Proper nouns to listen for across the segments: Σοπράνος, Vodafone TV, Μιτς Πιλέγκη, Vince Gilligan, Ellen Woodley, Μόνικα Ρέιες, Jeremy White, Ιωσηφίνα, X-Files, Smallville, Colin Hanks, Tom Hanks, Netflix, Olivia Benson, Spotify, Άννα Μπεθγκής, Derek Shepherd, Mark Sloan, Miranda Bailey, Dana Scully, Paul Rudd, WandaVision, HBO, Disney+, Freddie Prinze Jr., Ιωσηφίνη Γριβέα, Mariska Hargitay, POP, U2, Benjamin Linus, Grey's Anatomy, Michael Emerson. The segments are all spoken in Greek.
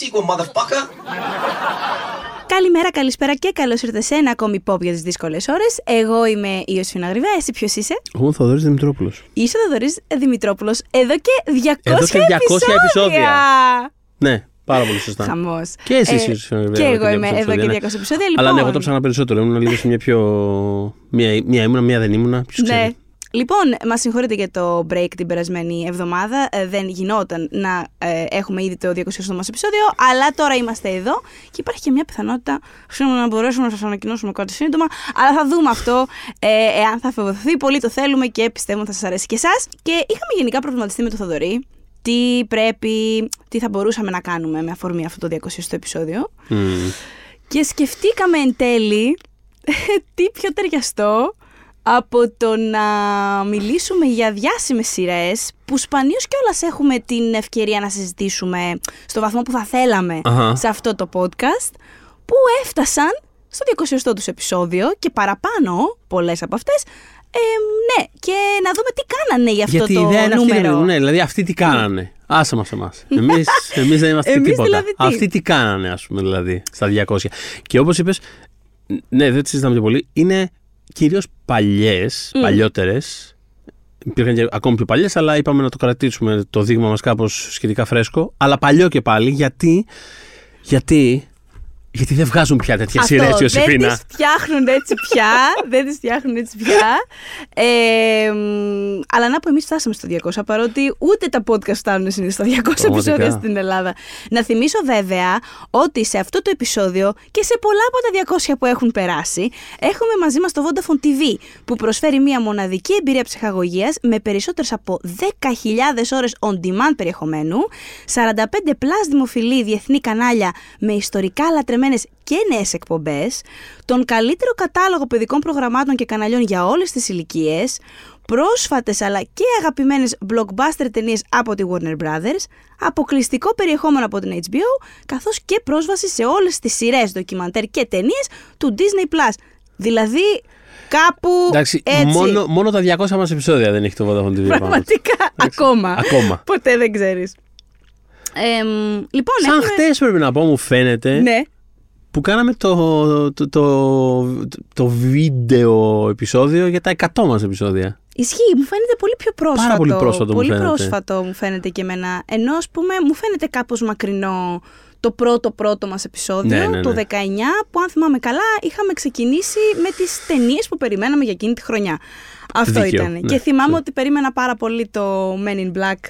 sequel, motherfucker! Καλημέρα, καλησπέρα και καλώς ήρθατε σε ένα ακόμη pop για τις δύσκολες ώρες. Εγώ είμαι η Ιωσηφίνη Γριβέα. Εσύ ποιος είσαι? Εγώ ο Θοδωρής Δημητρόπουλος. Είσαι ο Θοδωρής Δημητρόπουλος εδώ και 200 επεισόδια. Ναι. Πάρα πολύ σωστά. Χαμός. Και εσύ βέβαια. Και εγώ είμαι εδώ και 200 επεισόδια. Λοιπόν... Αλλά ναι, εγώ το ψάχνα περισσότερο. Ήμουν λίγο σε μια πιο. Μια ήμουνα, μια δεν ήμουνα. Ποιος ξέρει. Λοιπόν, μας συγχωρείτε για το break την περασμένη εβδομάδα. Δεν γινόταν να έχουμε ήδη το 200 μας επεισόδιο, αλλά τώρα είμαστε εδώ και υπάρχει και μια πιθανότητα να μπορέσουμε να σας ανακοινώσουμε κάτι σύντομα. Αλλά θα δούμε αυτό εάν θα φεβωθεί. Πολύ το θέλουμε και πιστεύω θα σας αρέσει και εσάς. Και είχαμε γενικά προβληματιστεί με τον Θοδωρή. Τι θα μπορούσαμε να κάνουμε με αφορμή αυτό το 200 επεισόδιο. Και σκεφτήκαμε εν τέλει τι πιο ταιριαστό από το να μιλήσουμε για διάσημες σειρές που σπανίως κιόλας έχουμε την ευκαιρία να συζητήσουμε στο βαθμό που θα θέλαμε σε αυτό το podcast, που έφτασαν στο 200 τους επεισόδιο και παραπάνω πολλές από αυτές. Ναι, και να δούμε τι κάνανε για αυτό. Γιατί το ιδέα νούμερο. Αυτή, ναι, δηλαδή αυτοί τι κάνανε. Άσε μας εμάς. Εμείς δεν είμαστε τίποτα. Δηλαδή τι. Αυτοί τι κάνανε, ας πούμε, δηλαδή, στα 200. Και όπως είπες, ναι, δεν τη συζητάμε και πολύ, είναι κυρίως παλιότερες. Υπήρχαν και ακόμη πιο παλιές, αλλά είπαμε να το κρατήσουμε το δείγμα μας κάπως σχετικά φρέσκο. Αλλά παλιό και πάλι, γιατί δεν βγάζουν πια τέτοια σειρές, Ιωσηφίνα. Δεν τις φτιάχνουν έτσι πια. Αλλά να πω, εμείς φτάσαμε στο 200, παρότι ούτε τα podcast φτάνουν συνήθως στα 200 επεισόδια στην Ελλάδα. Να θυμίσω βέβαια ότι σε αυτό το επεισόδιο και σε πολλά από τα 200 που έχουν περάσει, έχουμε μαζί μας το Vodafone TV, που προσφέρει μια μοναδική εμπειρία ψυχαγωγίας με περισσότερες από 10.000 ώρες on demand περιεχομένου, 45 πλάς δημοφιλή διεθνή κανάλια με ιστορικά λατρεμένα και νέες εκπομπές, τον καλύτερο κατάλογο παιδικών προγραμμάτων και καναλιών για όλες τις ηλικίες, πρόσφατες αλλά και αγαπημένες blockbuster ταινίες από τη Warner Brothers, αποκλειστικό περιεχόμενο από την HBO, καθώς και πρόσβαση σε όλες τις σειρές, ντοκιμαντέρ και ταινίες του Disney+. Δηλαδή... Κάπου. Εντάξει, έτσι. Μόνο τα 200 μας επεισόδια δεν έχει το Vodafone TV. Πραγματικά, ακόμα. Ποτέ δεν ξέρεις. Λοιπόν, σαν χτες πρέπει να πω, μου φαίνεται... Ναι. Που κάναμε το βίντεο επεισόδιο για τα 100 μας επεισόδια. Ισχύει, μου φαίνεται πολύ πιο πρόσφατο. Πάρα πολύ πρόσφατο, μου φαίνεται και εμένα. Ενώ, ας πούμε, μου φαίνεται κάπως μακρινό το πρώτο μας επεισόδιο, ναι. Το 19, που αν θυμάμαι καλά είχαμε ξεκινήσει με τις ταινίες που περιμέναμε για εκείνη τη χρονιά. Αυτό ήταν. Ναι, και θυμάμαι ότι περίμενα πάρα πολύ το Men in Black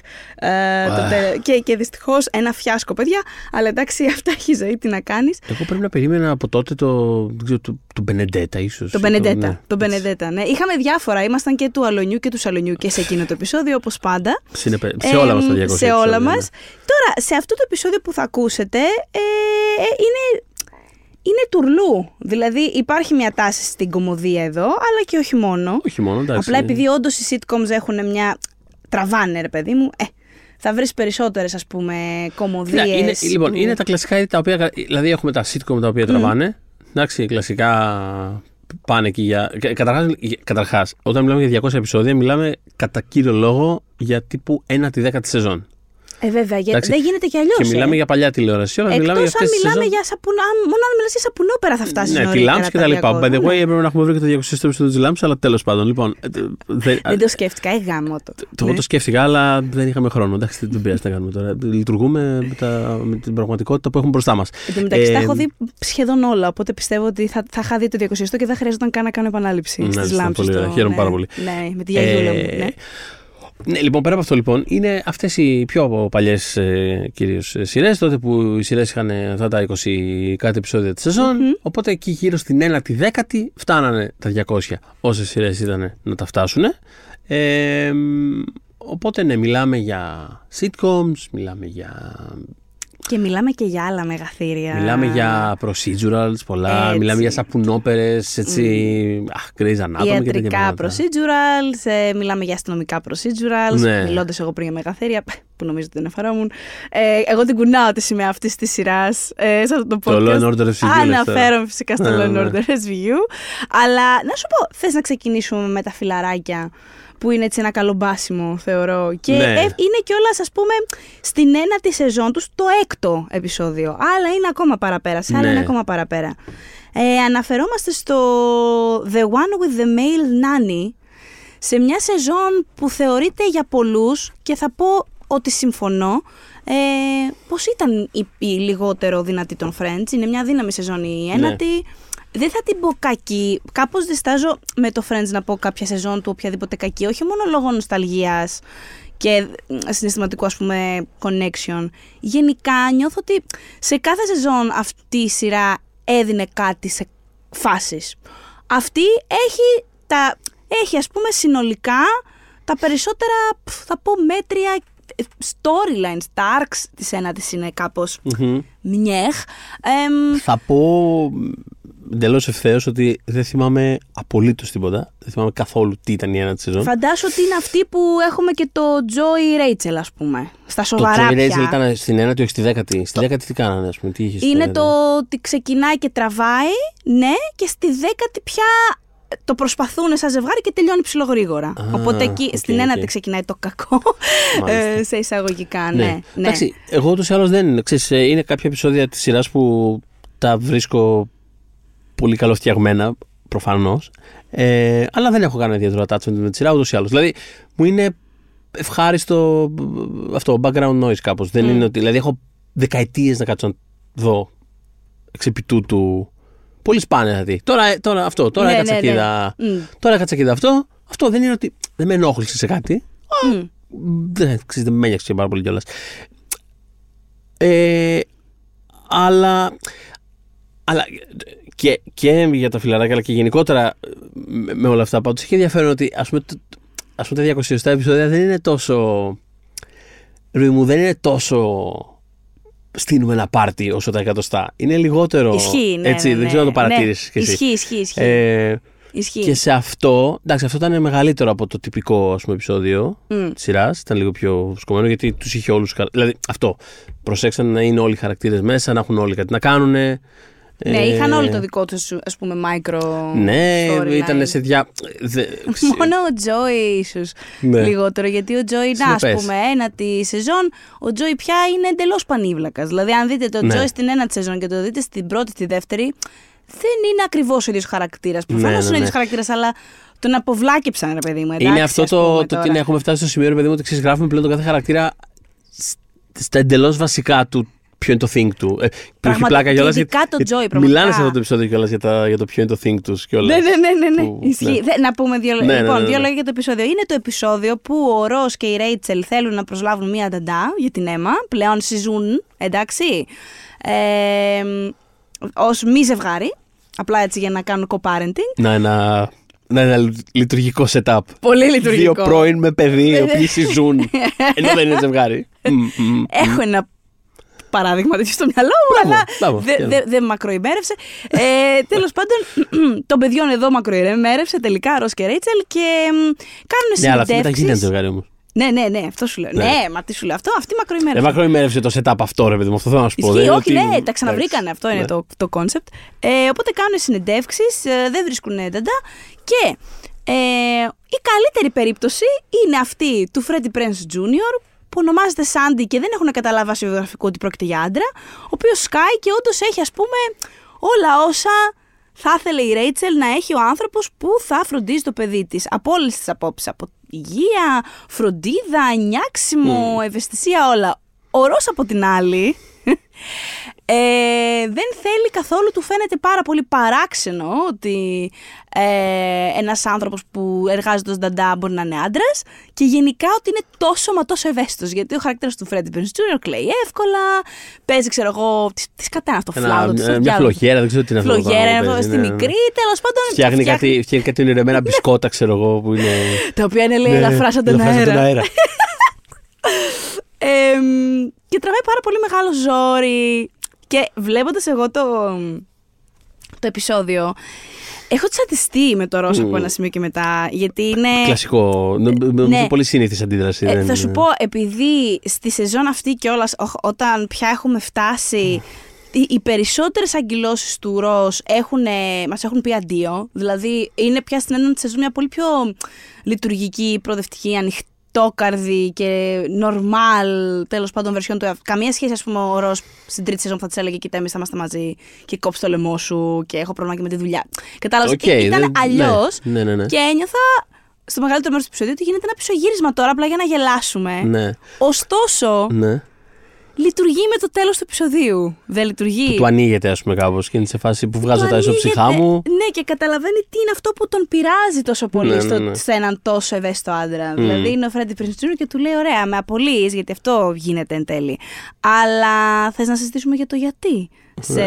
και δυστυχώς ένα φιάσκο, παιδιά. Αλλά εντάξει, αυτά έχει ζωή, τι να κάνεις. Εγώ πρέπει να περίμενα από τότε το Benedetta ίσως. Το Benedetta, ναι. Είχαμε διάφορα. Ήμασταν και του Αλονιού και του Σαλονιού και σε εκείνο το επεισόδιο, όπως πάντα. Σε όλα μας τα 200. Σε όλα μας. Τώρα, σε αυτό το επεισόδιο που θα ακούσετε είναι τουρλού. Δηλαδή υπάρχει μια τάση στην κωμωδία εδώ, αλλά και όχι μόνο. Όχι μόνο, εντάξει. Απλά επειδή όντως οι sitcoms έχουν μια. Τραβάνε, ρε παιδί μου. Θα βρεις περισσότερες, ας πούμε, κωμωδίες. Λοιπόν, είναι τα κλασικά τα οποία. Δηλαδή έχουμε τα sitcom τα οποία τραβάνε. Εντάξει, κλασικά πάνε εκεί για. Καταρχάς, όταν μιλάμε για 200 επεισόδια, μιλάμε κατά κύριο λόγο για τύπου 1 τη 10η σεζόν. Βέβαια, εντάξει, δεν γίνεται και αλλιώς. Και μιλάμε για παλιά τηλεόραση. Εκτός αν μιλάμε για μόνο αν μιλάς για σαπουνόπερα θα φτάσει. Ναι, τη Λάμψη και τα λοιπά. By the way, έπρεπε να έχουμε βρει και το 200 επεισόδιο τη Λάμψη, αλλά τέλος πάντων. Λοιπόν, δεν το σκέφτηκα, γάμο το. Εγώ το σκέφτηκα, αλλά δεν είχαμε χρόνο. Εντάξει, δεν πειράζει να κάνουμε τώρα. Λειτουργούμε με την πραγματικότητα που έχουμε μπροστά μας. Εν τω μεταξύ, τα έχω δει σχεδόν όλα. Οπότε πιστεύω ότι θα είχα δει το 200 και δεν χρειαζόταν καν να κάνω επανάληψη τη Λάμψη. Χαίρομαι πάρα πολύ. Ναι, με τη γιαγιούλα μου. Ναι, λοιπόν, πέρα από αυτό, λοιπόν, είναι αυτές οι πιο παλιές κυρίως σειρές. Τότε που οι σειρές είχαν αυτά τα 20 κάτι επεισόδια τη σεζόν. Οπότε εκεί γύρω στην 1η 10η φτάνανε τα 200. Όσες σειρές ήταν να τα φτάσουν. Οπότε ναι, μιλάμε για sitcoms, μιλάμε για. Και μιλάμε και για άλλα μεγαθύρια. Μιλάμε για procedurals πολλά, έτσι. Μιλάμε για σαπουνόπερες, έτσι, Grey's Anatomy. Ιατρικά procedurals, μιλάμε για αστυνομικά procedurals, ναι. Μιλώντας εγώ πριν για μεγαθύρια, που νομίζω ότι δεν αναφερόμουν. Εγώ την κουνάω τη σημαία αυτής της σειράς, σε αυτό το podcast. Το Law & Order SVU. Αναφέρομαι φυσικά στο Law & Order SVU. Αλλά να σου πω, θες να ξεκινήσουμε με τα φιλαράκια που είναι έτσι ένα καλομπάσιμο, θεωρώ. Και ναι, είναι κιόλας, ας πούμε, στην ένατη σεζόν τους το έκτο επεισόδιο. Άλλα είναι ακόμα παραπέρα, σε άλλα ναι, είναι ακόμα παραπέρα. Αναφερόμαστε στο The One with the Male Nanny, σε μια σεζόν που θεωρείται για πολλούς, και θα πω ότι συμφωνώ, πως ήταν η λιγότερο δυνατή των Friends. Είναι μια δύναμη σεζόν η ένατη. Ναι. Δεν θα την πω κακή. Κάπως διστάζω με το Friends να πω κάποια σεζόν του οποιαδήποτε κακή. Όχι μόνο λόγω νοσταλγίας και συναισθηματικού, ας πούμε, connection. Γενικά νιώθω ότι σε κάθε σεζόν αυτή η σειρά έδινε κάτι σε φάσεις. Αυτή έχει ας πούμε συνολικά τα περισσότερα, θα πω, μέτρια storylines. Τα arcs της ένατης είναι κάπως μιέχ. Θα πω εντελώς ευθέως ότι δεν θυμάμαι απολύτως τίποτα. Δεν θυμάμαι καθόλου τι ήταν η ένατη σεζόν. Φαντάσου ότι είναι αυτή που έχουμε και το Joey Rachel, ας πούμε. Στα σοβαρά. Το Joey Rachel ήταν στην ένατη, όχι στη δέκατη. Στη δέκατη τι κάνανε, ας πούμε, τι είχε. Είναι το ότι ξεκινάει και τραβάει, ναι, και στη δέκατη πια το προσπαθούν σαν ζευγάρι και τελειώνει ψιλογρήγορα. Οπότε εκεί στην ένατη ξεκινάει το κακό. Σε εισαγωγικά, ναι. Εντάξει, εγώ ούτως ή άλλως δεν. Ξέρεις, είναι κάποια επεισόδια της σειράς που τα βρίσκω πολύ καλοφτιαγμένα, προφανώς. Αλλά δεν έχω κάνει ιδιαίτερο attachment με τη σειρά, ούτως ή άλλως. Δηλαδή, μου είναι ευχάριστο αυτό, background noise κάπως. Δεν είναι ότι, δηλαδή, έχω δεκαετίες να κάτσω να δω εξ επί τούτου. Πολύ σπάνια δηλαδή. Τώρα αυτό, τώρα έκατσα και είδα. Τώρα έκατσα και είδα αυτό. Αυτό δεν είναι ότι δεν με ενόχλησε σε κάτι. Δεν με ένιωξε πάρα πολύ κιόλας. Αλλά και για τα φιλαράκια, αλλά και γενικότερα με όλα αυτά, πάντως έχει ενδιαφέρον ότι ας πούμε τα 200 επεισόδια δεν είναι τόσο. Ρουί μου, δεν είναι τόσο. Στείνουμε ένα πάρτι όσο τα 100. Είναι λιγότερο. Ισχύει, ναι, έτσι, ναι, ναι. Δεν ξέρω να το παρατήρησες κι εσύ. Ισχύει. Ισχύει. Και σε αυτό. Εντάξει, αυτό ήταν μεγαλύτερο από το τυπικό, ας πούμε, επεισόδιο της σειράς. Ήταν λίγο πιο σκομμένο γιατί τους είχε όλους. Δηλαδή αυτό. Προσέξαν να είναι όλοι οι χαρακτήρες μέσα, να έχουν όλοι κάτι να κάνουν. Ναι, είχαν όλοι το δικό τους, ας πούμε, micro. Ναι, ήταν σε διά. Μόνο ο Τζόι ίσως λιγότερο. Γιατί ο Τζόι, να, ας πούμε, ένατη σεζόν, ο Τζόι πια είναι εντελώς πανίβλακας. Δηλαδή, αν δείτε τον Τζόι στην ένατη σεζόν και το δείτε στην πρώτη, στη δεύτερη, δεν είναι ακριβώς ο ίδιος χαρακτήρας. Προφανώς είναι ο ίδιος χαρακτήρας, αλλά τον αποβλάκεψαν, ρε παιδί μου. Εντάξει, είναι αυτό το ότι έχουμε φτάσει στο σημείο, ρε παιδί μου, ότι ξεγράφουμε πλέον τον κάθε χαρακτήρα στα εντελώς βασικά του. Ποιο είναι το think του. Ειδικά το Joy, πραγματικά. Μιλάνε σε αυτό το επεισόδιο κιόλας για το ποιο είναι το think του. Ναι. Ισχύει. Να πούμε δύο λόγια. Λοιπόν, δύο λόγια για το επεισόδιο. Είναι το επεισόδιο που ο Ρος και η Ρέιτσελ θέλουν να προσλάβουν μία νταντά για την Έμα. Πλέον συζούν, εντάξει. Ως μη ζευγάρι. Απλά έτσι για να κάνουν co-parenting. Ένα λειτουργικό setup. Πολύ λειτουργικό. Δύο πρώην με παιδί, οι οποίοι συζούν. Ενώ δεν είναι ζευγάρι. Έχω ένα παράδειγμα τέτοιο στο μυαλό μου, αλλά δεν μακροημέρευσε. Τέλος πάντων, των παιδιών εδώ μακροημέρευσε τελικά Ρος και Ρέιτσελ και κάνουν συνεντεύξεις. Ναι, αλλά αυτή μετά γίνεται ζευγάρι όμως. Ναι, αυτό σου λέω. Ναι, μα τι σου λέω αυτό, αυτή μακροημέρευσε. Μακροημέρευσε το setup αυτό, ρε παιδί μου, αυτό θέλω να σου πω. Όχι, ναι, τα ξαναβρήκανε, αυτό είναι το concept. Οπότε κάνουν συνεντεύξεις, δεν βρίσκουν ταντά και η καλύτερη περίπτωση είναι αυτή του Freddie Prinze Jr., που ονομάζεται Σάντι και δεν έχουν καταλάβει βάσει βιογραφικό ότι πρόκειται για άντρα, ο οποίος σκάει και όντως έχει, ας πούμε, όλα όσα θα ήθελε η Ρέιτσελ να έχει ο άνθρωπος που θα φροντίζει το παιδί της. Από όλες τις απόψεις. Από υγεία, φροντίδα, νιάξιμο, ευαισθησία, όλα. Ο Ρος από την άλλη δεν θέλει καθόλου, του φαίνεται πάρα πολύ παράξενο ότι ένας άνθρωπος που εργάζεται ως νταντά μπορεί να είναι άντρας και γενικά ότι είναι τόσο μα τόσο ευαίσθητος, γιατί ο χαρακτήρας του Freddie Prinze Jr. κλαίει εύκολα, παίζει, ξέρω εγώ, τι κατά αυτό φλάουτο του στο διάλογο. Φλογέρα, δεν ξέρω τι είναι αυτό. Φλογέρα, στη μικρή, τέλος πάντων. Φτιάχνει κάτι ονειρεμένα μπισκότα, ξέρω εγώ, που είναι. Τα οποία είναι, λέει, ελαφρά σαν τον αέρα. Και τραβάει πάρα πολύ μεγάλο ζόρι. Και βλέποντας εγώ το επεισόδιο, έχω τσατιστεί με το Ρος από ένα σημείο και μετά. Γιατί είναι. Κλασικό. Νομίζω πολύ σύνηθης αντίδραση. Θα σου πω, επειδή στη σεζόν αυτή κιόλας, όταν πια έχουμε φτάσει Οι περισσότερες αγκυλώσεις του Ρος μας έχουν πει αντίο. Δηλαδή είναι πια στην έννοια της σεζόν μια πολύ πιο λειτουργική, προοδευτική, ανοιχτόκαρδη και νορμάλ τέλος πάντων βερσιόν του εαυτού. Καμία σχέση, ας πούμε, ο Ρος στην τρίτη σεζόν που θα της έλεγε «Κοίτα, εμείς θα είμαστε μαζί και κόψε το λαιμό σου και έχω πρόβλημα και με τη δουλειά». Κατάλαβες, ήταν αλλιώς και ένιωθα... Στο μεγαλύτερο μέρος του επεισοδίου ότι γίνεται ένα πισωγύρισμα τώρα απλά για να γελάσουμε. Ναι. Ωστόσο, ναι, λειτουργεί με το τέλος του επεισοδίου. Δεν λειτουργεί. Που του ανοίγεται, ας πούμε, κάπως και είναι σε φάση που βγάζω τα ισοψυχά μου. Ναι, και καταλαβαίνει τι είναι αυτό που τον πειράζει τόσο πολύ σε έναν τόσο ευαίσθητο άντρα. Δηλαδή είναι ο Freddie Prinze Jr. και του λέει: «Ωραία, με απολύεις», γιατί αυτό γίνεται εν τέλει. Αλλά θες να συζητήσουμε για το γιατί. Σε...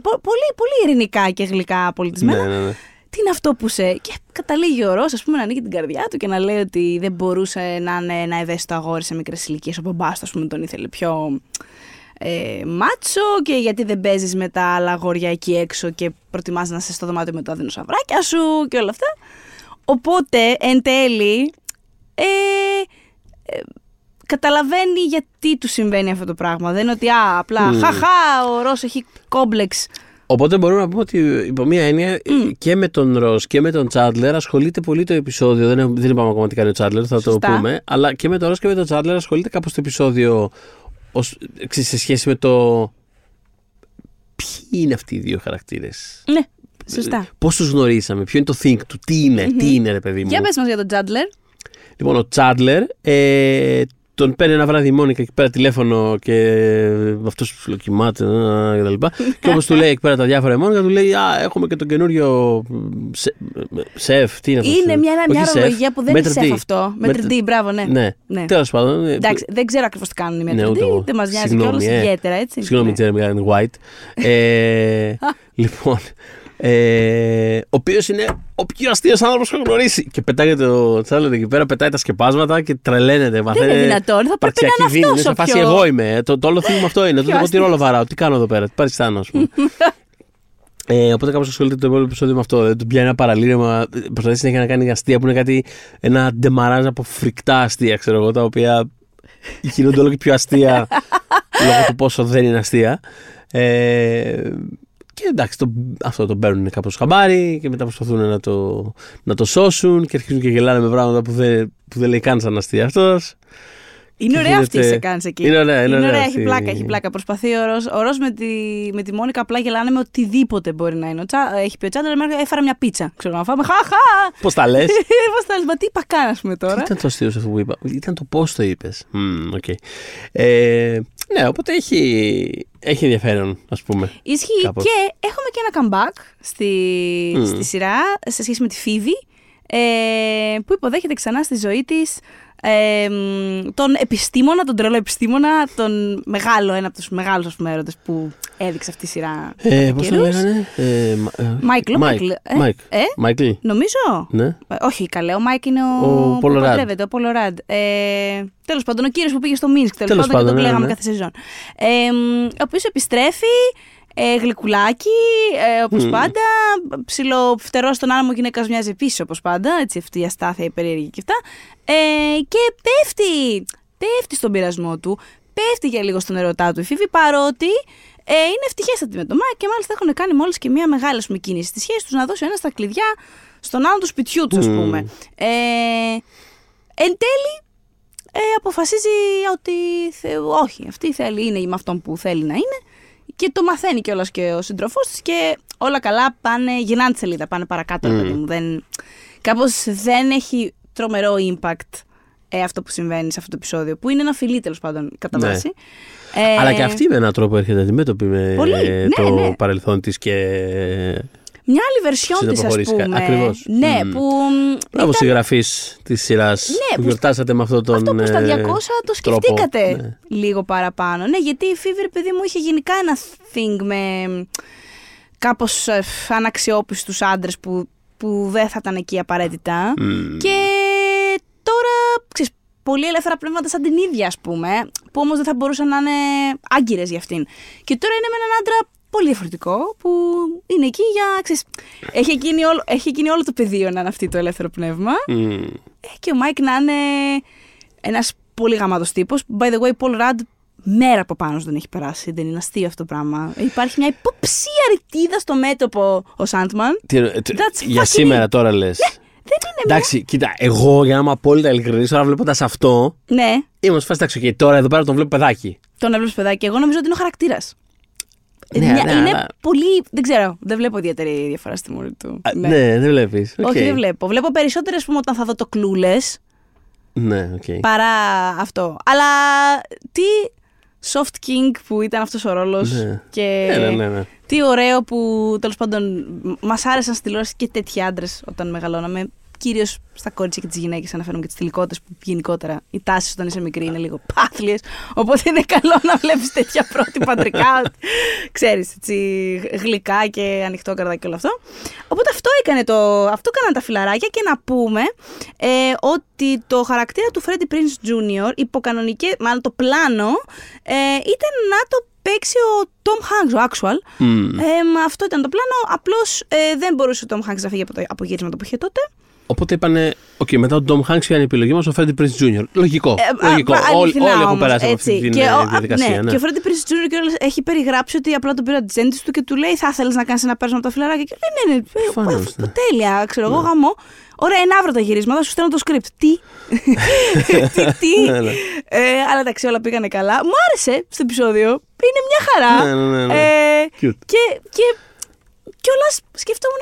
πολύ, πολύ ειρηνικά και γλυκά πολιτισμένα. Τι είναι αυτό που σε... Και καταλήγει ο Ρος, ας πούμε, να ανοίγει την καρδιά του και να λέει ότι δεν μπορούσε να είναι ένα ευαίσθητο αγόρι σε μικρές ηλικίες. Ο μπαμπάς, ας πούμε, τον ήθελε πιο μάτσο, και γιατί δεν παίζεις με τα άλλα αγόρια εκεί έξω και προτιμάς να είσαι στο δωμάτιο με τα δεινοσαυράκια σου και όλα αυτά. Οπότε, εν τέλει, καταλαβαίνει γιατί του συμβαίνει αυτό το πράγμα. Δεν είναι ότι απλά χαχά, ο Ρος έχει κόμπλεξ. Οπότε μπορούμε να πούμε ότι υπό μία έννοια και με τον Ρος και με τον Τσάντλερ ασχολείται πολύ το επεισόδιο. Δεν είπαμε ακόμα τι κάνει ο Τσάντλερ, θα Σωστά. το πούμε. Αλλά και με τον Ρος και με τον Τσάντλερ ασχολείται κάπως το επεισόδιο σε σχέση με το ποιοι είναι αυτοί οι δύο χαρακτήρες. Ναι, σωστά. Πώς τους γνωρίσαμε, ποιο είναι το think του, τι είναι, τι είναι, ρε παιδί μου. Για πες μας για τον Τσάντλερ. Λοιπόν, ο Τσάντλερ... Τον παίρνει ένα βράδυ η Μόνικα εκεί πέρα τηλέφωνο και αυτός φιλοκοιμάται και τα λοιπά. Και όπως του λέει εκεί πέρα τα διάφορα η Μόνικα, του λέει: «Α, έχουμε και τον καινούριο σεφ». Τι είναι αυτό? Είναι μια ορολογία που δεν είναι σεφ αυτό. Μέτρη D, μπράβο, ναι. Τέλος πάντων. Εντάξει, δεν ξέρω ακριβώς τι κάνουν οι μέτρη D, δεν μας νοιάζει κιόλας ιδιαίτερα, έτσι. Συγγνώμη, Τζέρεμι White. Λοιπόν. Ο οποίος είναι ο πιο αστείος άνθρωπος που έχω γνωρίσει. Και πετάγεται ο Τσάντλερ εκεί πέρα, πετάει τα σκεπάσματα και τρελαίνεται. Δεν είναι δυνατόν, θα πρέπει να είναι αυτός ο πιο... Εγώ είμαι, το όλο θύμα αυτό είναι. Εγώ τι ρόλο βαράω, τι κάνω εδώ πέρα, τι παριστάνω, ας πούμε. Οπότε κάπως ασχολείται το επόμενο επεισόδιο με αυτό. Του πιάνει ένα παραλήρημα, προσπαθεί συνέχεια να κάνει αστεία που είναι κάτι, ένα ντεμαράζ από φρικτά αστεία, ξέρω εγώ, τα οποία γίνονται όλο και πιο αστεία λόγω του πόσο δεν είναι αστεία. Και εντάξει, αυτό το παίρνουν κάπως χαμπάρι και μετά προσπαθούν να το σώσουν και αρχίζουν και γελάνε με πράγματα που δεν λέει καν σαν αστεία αυτός. Είναι ωραία αυτή η σεκάνς εκεί. Είναι ωραία, έχει πλάκα. Προσπαθεί ο Ρος με τη Μόνικα, απλά γελάνε με οτιδήποτε μπορεί να είναι. Έχει πει ο Τσάντλερ: «Έφερα μια πίτσα». Ξέρω να φάμε. Χαχά! Πώς τα λες? Μα τι είπα καν, ας πούμε τώρα. Τι ήταν το αστείο αυτό που είπα? Ήταν το πώς το είπες. Okay. Ναι, οπότε έχει ενδιαφέρον, ας πούμε. Ισχύει κάπως. Και έχουμε και ένα comeback στη σειρά σε σχέση με τη Φίβη, που υποδέχεται ξανά στη ζωή της τον επιστήμονα, τον τρελό επιστήμονα, τον μεγάλο, ένα από τους μεγάλους, ας πούμε, έρωτες που έδειξε αυτή η σειρά. Πώς το λέγανε? Μάικλ. Νομίζω. Ναι. Όχι, καλέ, ο Μάικ είναι ο που παντρεύεται, ο Πολ Ραντ. Τέλος πάντων, ο κύριος που πήγε στο Μίνσκ, τέλος πάντων, και τον λέγαμε κάθε σεζόν. Ο οποίος επιστρέφει, γλυκουλάκι, όπως πάντα. Ψιλοφτερό στον άνεμο γυναίκα, μοιάζει επίσης όπως πάντα. Έτσι, αυτή η αστάθεια, η περίεργη και αυτά. Και πέφτει στον πειρασμό του. Πέφτει για λίγο στον ερωτά του η Φίβη, παρότι είναι ευτυχέστατη με το Μάικ και μάλιστα έχουν κάνει μόλις και μία μεγάλη κίνηση στη σχέση τους, να δώσει ο ένας τα κλειδιά στον άλλο του σπιτιού του, ας πούμε. Εν τέλει, αποφασίζει ότι όχι, αυτή θέλει, είναι με αυτόν που θέλει να είναι. Και το μαθαίνει κιόλας και ο σύντροφός της και όλα καλά πάνε, γυρνάνε τη σελίδα, πάνε παρακάτω. Κάπως δεν έχει τρομερό impact αυτό που συμβαίνει σε αυτό το επεισόδιο, που είναι ένα φιλί τέλος πάντων κατά βάση. Ναι. Αλλά και αυτή με έναν τρόπο έρχεται αντιμέτωπη με το παρελθόν της και... Μια άλλη βερσιόν της, ας πούμε. Ακριβώς. Ναι, που... Μπράβο συγγραφής της σειράς, ναι, που γιορτάσατε με αυτόν τον τρόπο. Αυτό που στα 200 το σκεφτήκατε λίγο παραπάνω. Ναι, γιατί η Φίβη, παιδί μου, είχε γενικά ένα thing με κάπως αναξιόπιστους άντρες που δεν θα ήταν εκεί απαραίτητα. Και τώρα, ξέρεις, πολύ ελεύθερα πνεύματα σαν την ίδια, ας πούμε, που όμως δεν θα μπορούσαν να είναι άγκυρες για αυτήν. Και τώρα είναι με έναν άντρα... πολύ διαφορετικό, που είναι εκεί για... Ξέρεις, έχει γίνει όλο το πεδίο να είναι αυτή το ελεύθερο πνεύμα. Και ο Μάικ να είναι ένας πολύ γαμάτος τύπος. By the way, Paul Rudd μέρα από πάνω σου δεν έχει περάσει. Δεν είναι αστείο αυτό το πράγμα. Υπάρχει μια υποψία ρητίδα στο μέτωπο ο Σάντμαν. Για σήμερα τώρα λες. Δεν είναι. Εντάξει, κοίτα, εγώ για να είμαι απόλυτα ειλικρινής, τώρα βλέποντας αυτό. Ναι. Είμαστε φάση ταξιοκαί. Τώρα εδώ πέρα τον βλέπω παιδάκι. Τον έβλεπε παιδάκι. Εγώ νομίζω ότι είναι ο χαρακτήρας. Ναι, είναι αλλά... πολύ. Δεν ξέρω. Δεν βλέπω ιδιαίτερη διαφορά στη μορφή του. Α, ναι. Ναι, δεν βλέπεις. Okay. Όχι, δεν βλέπω. Βλέπω περισσότερες, ας πούμε, όταν θα δω το Clueless. Ναι, οκ. Okay. Παρά αυτό. Αλλά τι soft king που ήταν αυτός ο ρόλος. Ναι. Και ναι. Τι ωραίο που τέλος πάντων μας άρεσαν στη τηλεόραση και τέτοιοι άντρες όταν μεγαλώναμε. Κυρίως στα κορίτσια και τις γυναίκες, αναφέρομαι, και τις θηλυκότητες που γενικότερα οι τάσεις όταν είσαι μικρή είναι λίγο πάθλιες. Οπότε είναι καλό να βλέπεις τέτοια πρότυπα αντρικά, ξέρεις, έτσι, γλυκά και ανοιχτό καρδάκι και όλο αυτό. Οπότε αυτό έκανε αυτό κάνανε τα φιλαράκια. Και να πούμε ότι το χαρακτήρα του Freddie Prinze Jr. Μάλλον το πλάνο ήταν να το παίξει ο Tom Hanks, ο actual. Αυτό ήταν το πλάνο. Απλώς δεν μπορούσε ο Tom Hanks να φύγει από το απογύρισμα που είχε τότε. Οπότε είπανε, okay, μετά τον Tom Hanks ήταν η επιλογή μας ο Freddie Prinze Jr. Λογικό. Όλοι έχουν περάσει από αυτή τη διαδικασία. Ναι. Και ο Freddie Prinze Jr. έχει περιγράψει ότι απλά τον πήρε ατζέντη του και του λέει: θα θέλεις να κάνεις ένα πέρασμα από τα φιλαράκια. Και λέει: ναι. Τέλεια, ξέρω εγώ, γαμό. Ωραία, είναι αύριο τα γυρίσματα, σου στέλνω το script. Τι. Αλλά εντάξει, όλα πήγανε καλά. Μου άρεσε στο επεισόδιο. Είναι μια χαρά. Και όλα σκεφτόμουν.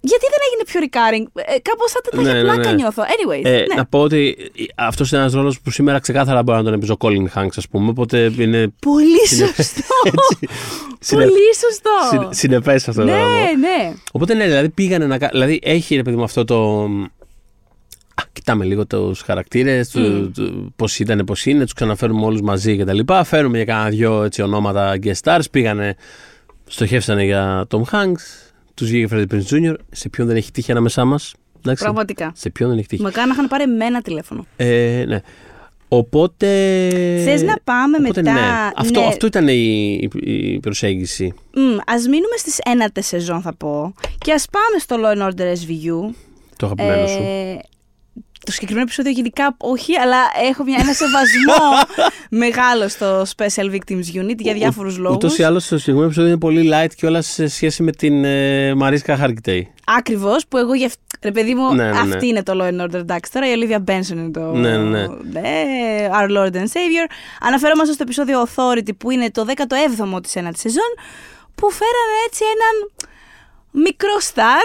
Γιατί δεν έγινε πιο recurring, κάπως θα ήταν για πλάκα νιώθω. Anyways, να πω ότι αυτός είναι ένας ρόλος που σήμερα ξεκάθαρα μπορεί να τον έπαιζε ο Colin Hanks, ας πούμε, οπότε είναι... Πολύ σωστό! Πολύ σωστό! Συνεπές αυτό το ρόλο. Ναι. Οπότε δηλαδή πήγανε να... Δηλαδή έχει, ρε παιδί μου, αυτό το... Κοιτάμε λίγο τους χαρακτήρες, πώς ήταν, πώς είναι, τους ξαναφέρουμε όλους μαζί κτλ. Φέρουμε για κάνα δυο ονόματα guest stars, πήγανε, στοχεύσανε για Tom Hanks. Τους βγήκε Freddie Prinze Jr. Σε ποιον δεν έχει τύχει ανάμεσά μας. Πραγματικά. Σε ποιον δεν έχει τύχει. Μακάρι να είχαν πάρει εμένα τηλέφωνο. Ναι. Οπότε. Θες να πάμε μετά. Ναι. Αυτό ήταν η προσέγγιση. Ας μείνουμε στις ένατες σεζόν, θα πω. Και ας πάμε στο Law & Order SVU. Το αγαπημένο σου. Το συγκεκριμένο επεισόδιο γενικά όχι, αλλά έχω ένα σεβασμό μεγάλο στο Special Victims Unit για διάφορους λόγους. Ούτως ή άλλως το συγκεκριμένο επεισόδιο είναι πολύ light και όλα σε σχέση με την Mariska Hargitay. Ακριβώς, που εγώ, ρε παιδί μου, αυτή είναι το Law & Order, εντάξει τώρα, η Olivia Benson είναι το Our Lord and Savior. Αναφερόμαστε στο επεισόδιο Authority που είναι το 17ο της 1ης σεζόν, που φέρανε έτσι έναν μικρό στάρ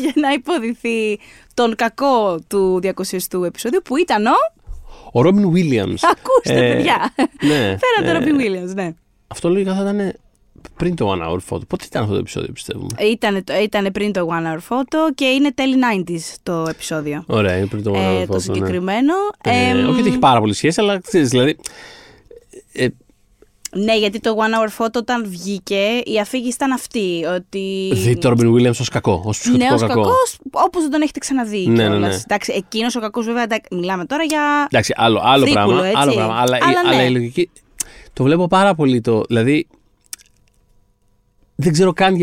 για να υποδηθεί τον κακό του 200ου επεισόδιου που ήταν ο Robin Williams. Ακούστε, παιδιά. Ναι, φέραν τον Robin Williams, ναι. Αυτό λογικά θα ήταν πριν το One Hour Photo. Πότε ήταν αυτό το επεισόδιο, πιστεύουμε? Ήταν πριν το One Hour Photo και είναι τέλη 90s το επεισόδιο. Ωραία, είναι πριν το One Hour Photo. Το συγκεκριμένο. Όχι ότι έχει πάρα πολύ σχέση, αλλά ξέρεις, δηλαδή. Ναι, γιατί το One Hour Photo όταν βγήκε, η αφήγηση ήταν αυτή. Ότι... Δείτε το Robin Williams ως κακό, ως ψυχοτικό κακό. Ναι, ως κακός, όπως δεν τον έχετε ξαναδεί. Ναι. Εντάξει, εκείνος ο κακός, βέβαια, μιλάμε τώρα για. Εντάξει, άλλο φρίκουλο, πράγμα. Έτσι. Άλλο πράγμα. Αλλά η λογική. Το βλέπω πάρα πολύ το. Δηλαδή. Δεν ξέρω καν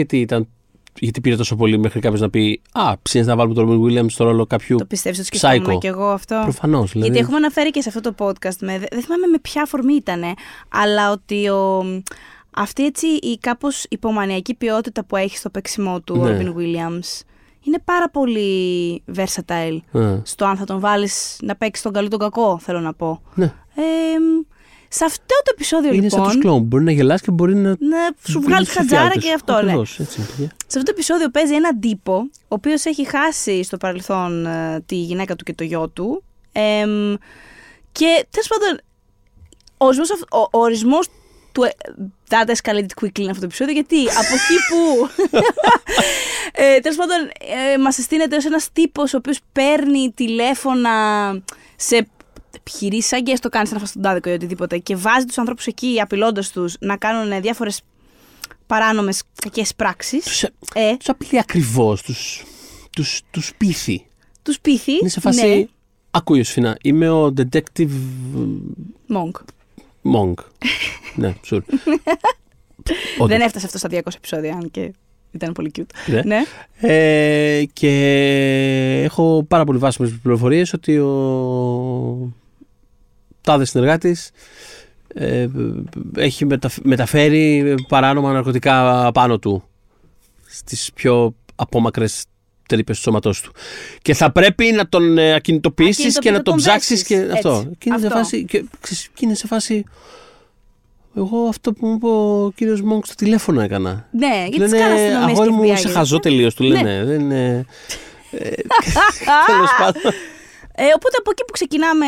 γιατί πήρε τόσο πολύ μέχρι κάποιος να πει: α, ψήνεις να βάλουμε τον Robin Williams στο ρόλο κάποιου. Το πιστεύεις ότι σκεφτόμουν κι εγώ αυτό? Προφανώς. Δηλαδή... Γιατί έχουμε αναφέρει και σε αυτό το podcast, δεν θυμάμαι με ποια αφορμή ήτανε, αλλά ότι αυτή έτσι η κάπως υπομανιακή ποιότητα που έχει στο παίξιμό του Robin Williams είναι πάρα πολύ versatile στο αν θα τον βάλεις να παίξει τον καλό τον κακό, θέλω να πω. Ναι. Σε αυτό το επεισόδιο είναι λοιπόν. Είναι σαν τους κλόουν. Μπορεί να γελάς και μπορεί να σου βγάλει χατζάρα και αυτό. Ακριβώς, ναι. Έτσι, σε αυτό το επεισόδιο παίζει έναν τύπο, ο οποίος έχει χάσει στο παρελθόν τη γυναίκα του και το γιο του. Και τέλος πάντων, ο ορισμός του that escalated quickly είναι αυτό το επεισόδιο, γιατί από εκεί που τέλος πάντων μας συστήνεται ως ένας τύπος ο οποίος παίρνει τηλέφωνα σε επιχειρήσεις, αγγές το κάνεις ένα φαστοντάδικο ή οτιδήποτε, και βάζει τους ανθρώπους εκεί απειλώντας τους να κάνουν διάφορες παράνομες κακές πράξεις. Τους απειλεί ακριβώς, τους πείθει. Τους πείθει, είναι σε φάση, ναι. Ακούει Ιωσηφίνα, είμαι ο detective Monk. Ναι, sure. Δεν έφτασε αυτό στα 200 επεισόδια, αν και... Ήταν πολύ cute. Ναι. Και έχω πάρα πολύ βάσιμες πληροφορίες ότι ο τάδε συνεργάτης έχει μεταφέρει παράνομα ναρκωτικά πάνω του στις πιο απόμακρες τρύπες του σώματός του. Και θα πρέπει να τον ακινητοποιήσεις και να τον ψάξεις και αυτό. Είναι σε φάση... Εγώ αυτό που μου είπε ο κύριος Μόγκ στο τηλέφωνο έκανα. Ναι, γιατί τις κάνας αστυνομίες. Αγόρι μου, σε χαζό τελείως, του λένε. Δεν είναι... Τέλος πάντων. Οπότε από εκεί που ξεκινάμε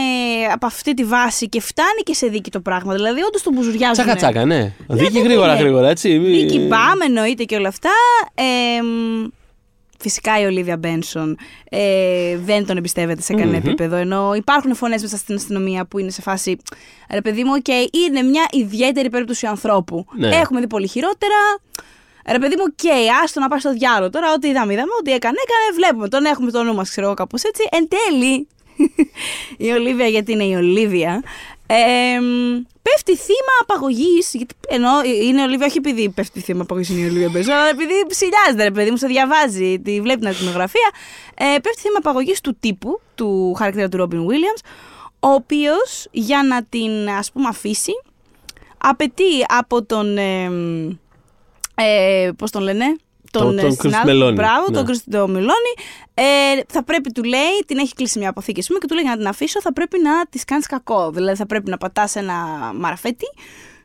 από αυτή τη βάση και φτάνει και σε δίκη το πράγμα. Δηλαδή, όντως τον μπουζουριάζουν. Τσάκα τσάκα, ναι. Δίκη γρήγορα, έτσι. Δίκη πάμε, εννοείται και όλα αυτά. Φυσικά η Ολίβια Μπένσον δεν τον εμπιστεύεται σε κανένα επίπεδο. Ενώ υπάρχουν φωνές μέσα στην αστυνομία που είναι σε φάση. Ρε παιδί μου, είναι μια ιδιαίτερη περίπτωση ανθρώπου. Ναι. Έχουμε δει πολύ χειρότερα. Ρε παιδί μου, άστο να πάει στο διάλογο τώρα. Ό,τι είδαμε, ό,τι έκανε, βλέπουμε. Τον έχουμε στο νου μας, ξέρω εγώ, κάπως έτσι. Εν τέλει, η Ολίβια, γιατί είναι η Ολίβια, πέφτει θύμα απαγωγής. Ενώ είναι η Ολίβια, όχι επειδή πέφτει θύμα απαγωγής, είναι η Ολίβια Μπέζο, αλλά επειδή ψηλιάζεται, ρε παιδί μου, σε διαβάζει, τη βλέπει την ακτινογραφία. Πέφτει θύμα απαγωγής του τύπου, του χαρακτήρα του Ρόμπιν Βίλιαμς, ο οποίος για να την αφήσει, απαιτεί από τον. Πώς τον λένε, τον Chris Meloni. Μπράβο, ναι. Τον Chris Meloni. Θα πρέπει, του λέει, την έχει κλείσει μια αποθήκη και του λέει για να την αφήσω θα πρέπει να της κάνεις κακό. Δηλαδή θα πρέπει να πατάς ένα μαραφέτη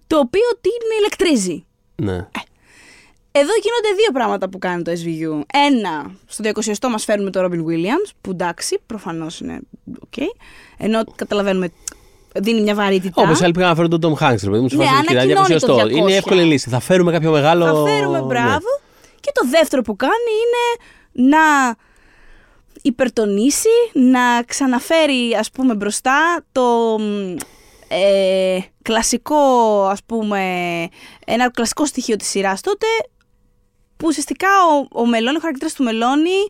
το οποίο την ηλεκτρίζει. Ναι. Εδώ γίνονται δύο πράγματα που κάνει το SVU. Ένα, στο 200 μας φέρνουμε το Robin Williams, που εντάξει, προφανώς είναι okay, ενώ καταλαβαίνουμε... Δίνει μια βαρύτητα. Όπως άλλοι πήγαν να φέρουν τον Tom Hanks, ρε παιδί μου, σε φάση το 200. Είναι εύκολη λύση. Θα φέρουμε κάποιο μεγάλο. Θα φέρουμε, μπράβο. Ναι. Και το δεύτερο που κάνει είναι να υπερτονίσει, να ξαναφέρει, ας πούμε, μπροστά το κλασικό, ας πούμε, ένα κλασικό στοιχείο της σειράς τότε, που ουσιαστικά ο χαρακτήρας του Μελώνη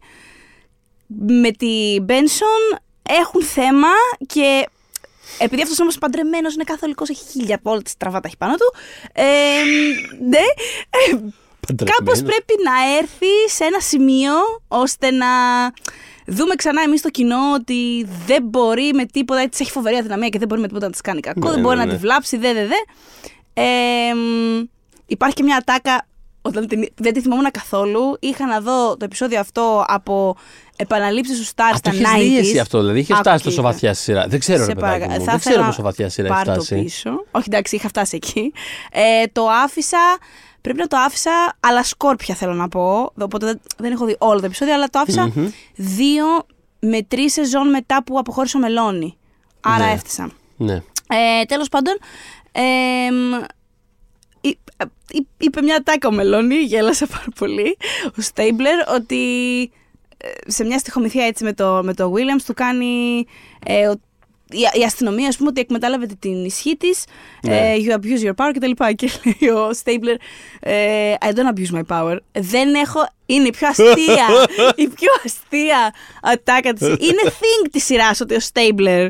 με τη Benson έχουν θέμα και. Επειδή αυτός όμως παντρεμένος είναι καθολικός, έχει χίλια από όλα τις τραβά τα έχει πάνω του. Ναι. Κάπως πρέπει να έρθει σε ένα σημείο ώστε να δούμε ξανά εμείς το κοινό ότι δεν μπορεί με τίποτα, της έχει φοβερή αδυναμία και δεν μπορεί με τίποτα να της κάνει κακό, δεν μπορεί να τη βλάψει, Υπάρχει και μια ατάκα, όταν δεν τη θυμόμουν καθόλου, είχα να δω το επεισόδιο αυτό από... Επαναλήψεις στους stars στα 90's. Αυτό έχεις δει εσύ αυτό, δηλαδή είχε φτάσει τόσο βαθιά στη σειρά. Δεν ξέρω, ρε παιδάκι μου, δεν ξέρω πόσο βαθιά σειρά έχει φτάσει. Πάρ' το πίσω. Όχι, εντάξει, είχα φτάσει εκεί. Το άφησα, πρέπει να το άφησα, αλλά σκόρπια θέλω να πω. Οπότε δεν έχω δει όλο το επεισόδιο, αλλά το άφησα 2 με 3 σεζόν μετά που αποχώρησε ο Μελώνη. Άρα έφτασα. Ναι. Τέλος πάντων, είπε μια τάκα ο Μελώνη, γέλασα πάρα πολύ, ο Στέιμπλερ, ότι. Σε μια στιχομυθία έτσι με το Williams του κάνει η αστυνομία, ας πούμε, ότι εκμετάλλευεται την ισχύ της, you abuse your power κτλ. Και λέει ο Stapler, I don't abuse my power. Δεν έχω, είναι η πιο αστεία ατάκα της. Είναι thing της σειράς ότι ο Stapler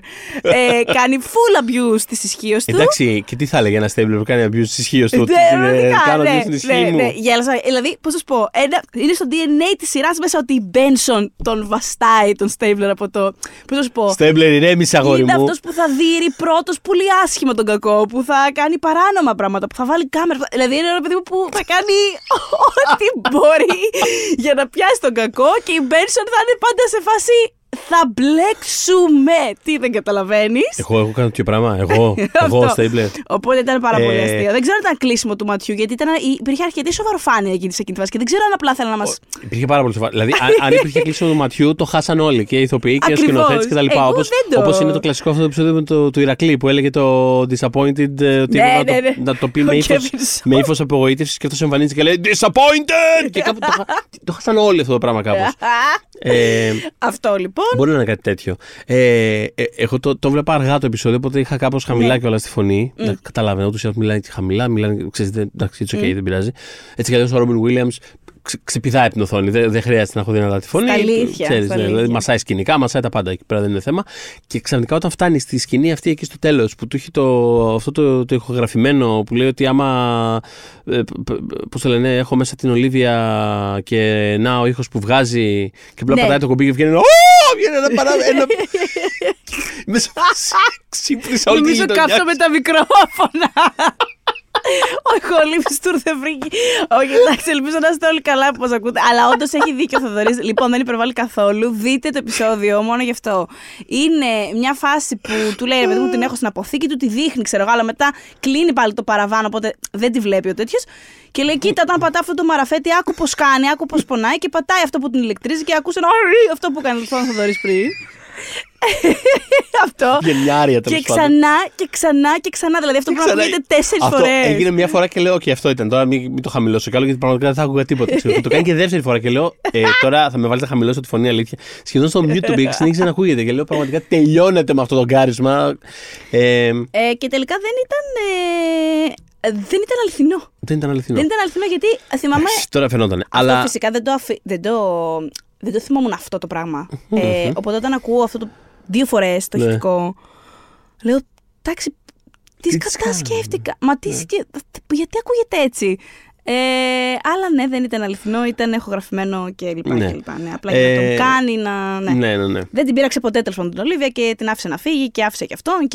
κάνει full abuse της ισχύος του. Εντάξει, και τι θα έλεγε ένα Stapler που κάνει abuse της ισχύος του? Ναι, γέλασα. Δηλαδή, πώς θα σου πω, είναι στο DNA της σειράς μέσα ότι η Benson τον βαστάει τον Stapler από το. Πώς θα σου πω. Stapler, ηρέμησε, αγόρι μου. Είναι αυτός που θα δείρει πρώτος πολύ άσχημα τον κακό, που θα κάνει παράνομα πράγματα, που θα βάλει κάμερα. Δηλαδή, είναι ένα παιδί που θα κάνει ό,τι μπορεί. Για να πιάσει τον κακό και η Μπένσον θα είναι πάντα σε φάση θα μπλέξουμε. Τι δεν καταλαβαίνεις. Εγώ κάνω τέτοιο πράγμα. Εγώ, Στέιμπλερ. Οπότε ήταν πάρα πολύ αστείο. Δεν ξέρω αν ήταν κλείσιμο του ματιού, γιατί υπήρχε αρκετή σοβαροφάνεια εκείνη τη φάση και δεν ξέρω αν απλά θέλανε να μας. Υπήρχε πάρα πολύ σοβαρό. Δηλαδή, αν υπήρχε κλείσιμο του ματιού, το χάσαν όλοι. Και οι ηθοποιοί και οι σκηνοθέτες κτλ. Όπως είναι το κλασικό αυτό το επεισόδιο του Ηρακλή που έλεγε το Disappointed. Ότι να το πει με ύφος απογοήτευσης και αυτό εμφανίζεται και λέει Disappointed! Και κάπου το χάσαν όλοι αυτό το πράγμα κάπως. Αυτό λοιπόν. Μπορεί να είναι κάτι τέτοιο. Εγώ το βλέπα αργά το επεισόδιο, οπότε είχα κάπως χαμηλά και όλα στη φωνή. Καταλάβαινα, ούτως ή άλλως μιλάνε χαμηλά, μιλάνε, ξέρετε, εντάξει, okay, δεν πειράζει. Έτσι κι αλλιώς ο Ρόμπιν Βίλιαμς ξεπηδάει την οθόνη. Δεν χρειάζεται να έχω δυνατά τη φωνή. Αλήθεια. Δηλαδή, μασάει σκηνικά, μασάει τα πάντα εκεί πέρα, δεν είναι θέμα. Και ξαφνικά όταν φτάνει στη σκηνή αυτή εκεί στο τέλος, που του έχει αυτό το ηχογραφημένο που λέει ότι άμα. Πώς το λένε, έχω μέσα την Ολίβια και να ο ήχος που βγάζει. Και απλά πατάει το κουμπί και βγαίνει. Βγαίνει ένα παράδειγμα. Μέσα. Ξύπνησα όλη τη ζωή. Νομίζω κάψω με τα μικρόφωνα. Ο ηχολήψης του Ρουθεφρίκη. Όχι, εντάξει, ελπίζω να είστε όλοι καλά που μας ακούτε. Αλλά όντως έχει δίκιο ο Θοδωρής. Λοιπόν, δεν υπερβάλλει καθόλου. Δείτε το επεισόδιο μόνο γι' αυτό. Είναι μια φάση που του λέει: ρε παιδί μου, την έχω στην αποθήκη του, τη δείχνει, ξέρω εγώ, αλλά μετά κλείνει πάλι το παραβάν. Οπότε δεν τη βλέπει ο τέτοιος. Και λέει: κοίτα, όταν πατά αυτό το μαραφέτη, άκου πως κάνει, άκου πως πονάει. Και πατάει αυτό που την ηλεκτρίζει και ακούσε ένα αυτό που κάνει ο Θοδωρής πριν. Αυτό. Γελιάρια, και ξανά και ξανά και ξανά. Δηλαδή αυτό πρέπει να βγείτε 4 φορές. Έγινε μια φορά και λέω: OK, αυτό ήταν. Τώρα μην το χαμηλώσω κι άλλο, γιατί πραγματικά δεν θα άκουγα τίποτα. Το κάνει και δεύτερη φορά και λέω: τώρα θα με βάλετε να χαμηλώσω τη φωνή, αλήθεια. Σχεδόν στο mute του μπήκε, συνέχισε να ακούγεται. Και λέω: πραγματικά τελειώνεται με αυτό το γκάρισμα. Και τελικά δεν ήταν αληθινό. Δεν ήταν αληθινό γιατί θυμάμαι. Τώρα φαινόταν. Αλλά φυσικά δεν το θυμόμουν αυτό το πράγμα. Οπότε όταν ακούω αυτό το 2 φορές το χητικό, λέω, εντάξει, τι σκατά σκέφτηκα. Μα τι σκέφτηκα, γιατί ακούγεται έτσι. Αλλά ναι, δεν ήταν αληθινό, ήταν εχογραφημένο και λοιπά. Ναι. Και λοιπά ναι. Απλά για να τον κάνει να. Ναι. Ναι. Δεν την πήραξε ποτέ τέλος πάντων την Ολίβια και την άφησε να φύγει και άφησε και αυτόν.